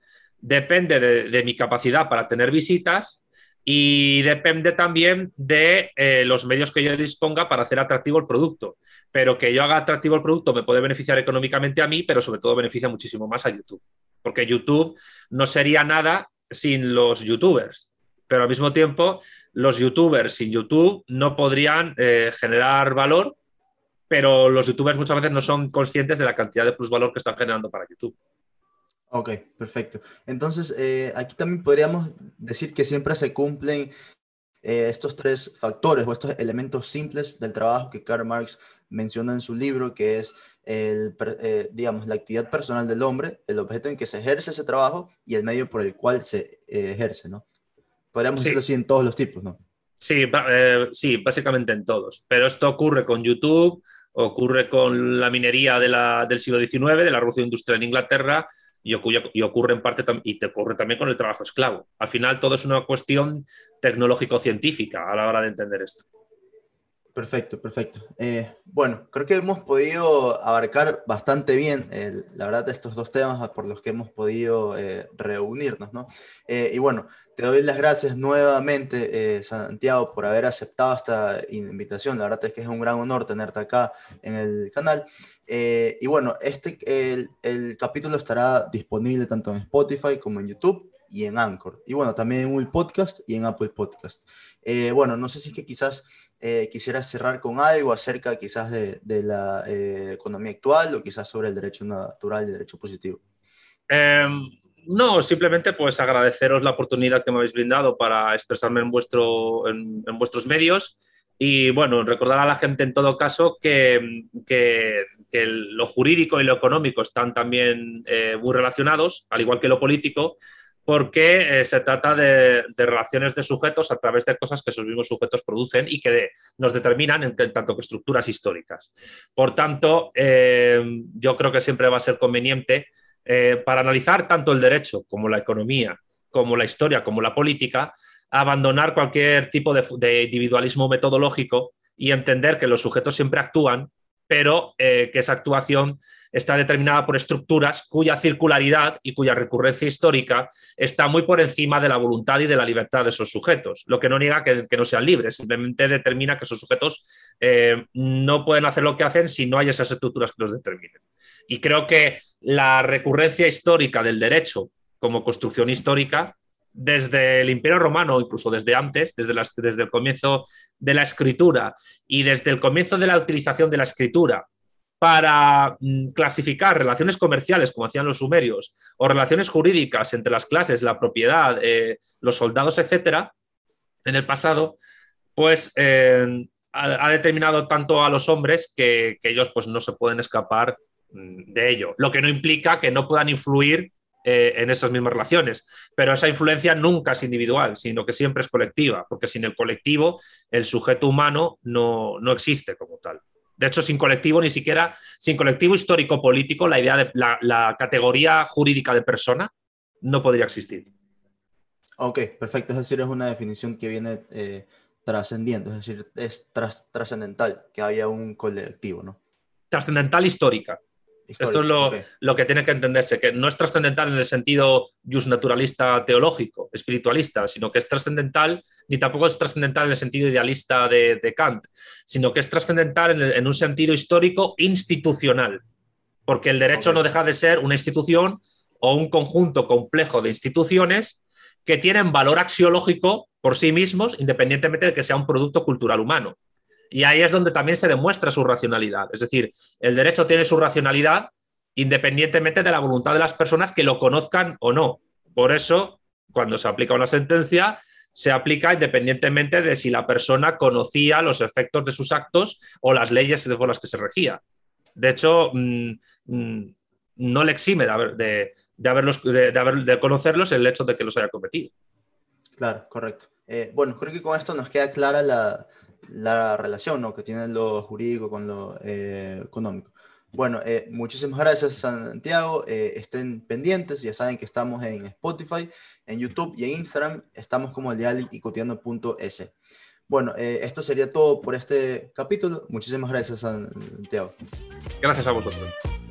depende de, de mi capacidad para tener visitas y depende también de eh, los medios que yo disponga para hacer atractivo el producto. Pero que yo haga atractivo el producto me puede beneficiar económicamente a mí, pero sobre todo beneficia muchísimo más a YouTube. Porque YouTube no sería nada sin los youtubers. Pero al mismo tiempo, los youtubers sin YouTube no podrían eh, generar valor, pero los youtubers muchas veces no son conscientes de la cantidad de plusvalor que están generando para YouTube. Ok, perfecto. Entonces, eh, aquí también podríamos decir que siempre se cumplen eh, estos tres factores o estos elementos simples del trabajo que Karl Marx menciona en su libro, que es el, eh, digamos, la actividad personal del hombre, el objeto en que se ejerce ese trabajo y el medio por el cual se eh, ejerce, ¿no? Podríamos sí. decirlo así en todos los tipos, ¿no? Sí, eh, sí, básicamente en todos. Pero esto ocurre con YouTube, ocurre con la minería de la, del siglo diecinueve, de la revolución industrial en Inglaterra, y ocurre, y ocurre en parte y te ocurre también con el trabajo esclavo. Al final todo es una cuestión tecnológico-científica a la hora de entender esto. Perfecto, perfecto. Eh, bueno, creo que hemos podido abarcar bastante bien, eh, la verdad, estos dos temas por los que hemos podido eh, reunirnos, ¿no? Eh, y bueno, te doy las gracias nuevamente, eh, Santiago, por haber aceptado esta invitación. La verdad es que es un gran honor tenerte acá en el canal. Eh, y bueno, este, el, el capítulo estará disponible tanto en Spotify como en YouTube y en Anchor. Y bueno, también en Google Podcast y en Apple Podcast. Eh, bueno, no sé si es que quizás... Eh, quisiera cerrar con algo acerca quizás de, de la eh, economía actual o quizás sobre el derecho natural y el derecho positivo. Eh, no, simplemente pues agradeceros la oportunidad que me habéis brindado para expresarme en, vuestro, en, en vuestros medios y bueno, recordar a la gente en todo caso que, que, que lo jurídico y lo económico están también eh, muy relacionados, al igual que lo político, porque eh, se trata de, de relaciones de sujetos a través de cosas que esos mismos sujetos producen y que de, nos determinan en, en tanto que estructuras históricas. Por tanto, eh, yo creo que siempre va a ser conveniente eh, para analizar tanto el derecho como la economía, como la historia, como la política, abandonar cualquier tipo de, de individualismo metodológico y entender que los sujetos siempre actúan, pero eh, que esa actuación está determinada por estructuras cuya circularidad y cuya recurrencia histórica está muy por encima de la voluntad y de la libertad de esos sujetos, lo que no niega que, que no sean libres, simplemente determina que esos sujetos eh, no pueden hacer lo que hacen si no hay esas estructuras que los determinen. Y creo que la recurrencia histórica del derecho como construcción histórica, desde el Imperio Romano, incluso desde antes, desde, las, desde el comienzo de la escritura y desde el comienzo de la utilización de la escritura para mm, clasificar relaciones comerciales, como hacían los sumerios, o relaciones jurídicas entre las clases, la propiedad, eh, los soldados, etcétera, en el pasado, pues eh, ha, ha determinado tanto a los hombres que, que ellos pues, no se pueden escapar mm, de ello, lo que no implica que no puedan influir en esas mismas relaciones, pero esa influencia nunca es individual, sino que siempre es colectiva, porque sin el colectivo el sujeto humano no, no existe como tal. De hecho, sin colectivo, ni siquiera sin colectivo histórico-político, la idea de la, la categoría jurídica de persona no podría existir. Ok, perfecto, es decir, es una definición que viene eh, trascendiendo, es decir, es tras, trascendental que haya un colectivo, ¿no? Trascendental histórica. Histórico. Esto es lo, okay. lo que tiene que entenderse, que no es trascendental en el sentido justnaturalista teológico, espiritualista, sino que es trascendental, ni tampoco es trascendental en el sentido idealista de, de Kant, sino que es trascendental en, en un sentido histórico institucional, porque el derecho okay. no deja de ser una institución o un conjunto complejo de instituciones que tienen valor axiológico por sí mismos, independientemente de que sea un producto cultural humano. Y ahí es donde también se demuestra su racionalidad. Es decir, el derecho tiene su racionalidad independientemente de la voluntad de las personas que lo conozcan o no. Por eso, cuando se aplica una sentencia, se aplica independientemente de si la persona conocía los efectos de sus actos o las leyes por las que se regía. De hecho, mmm, mmm, no le exime de, haber, de, de, haberlos, de, de, haber, de conocerlos el hecho de que los haya cometido. Claro, correcto. Eh, bueno, creo que con esto nos queda clara la... la relación, ¿no?, que tiene lo jurídico con lo eh, económico. Bueno, eh, muchísimas gracias, Santiago. Eh, estén pendientes, ya saben que estamos en Spotify, en YouTube y en Instagram. Estamos como el dial y cotidiano punto es. Bueno, eh, esto sería todo por este capítulo. Muchísimas gracias, Santiago. Gracias a vosotros.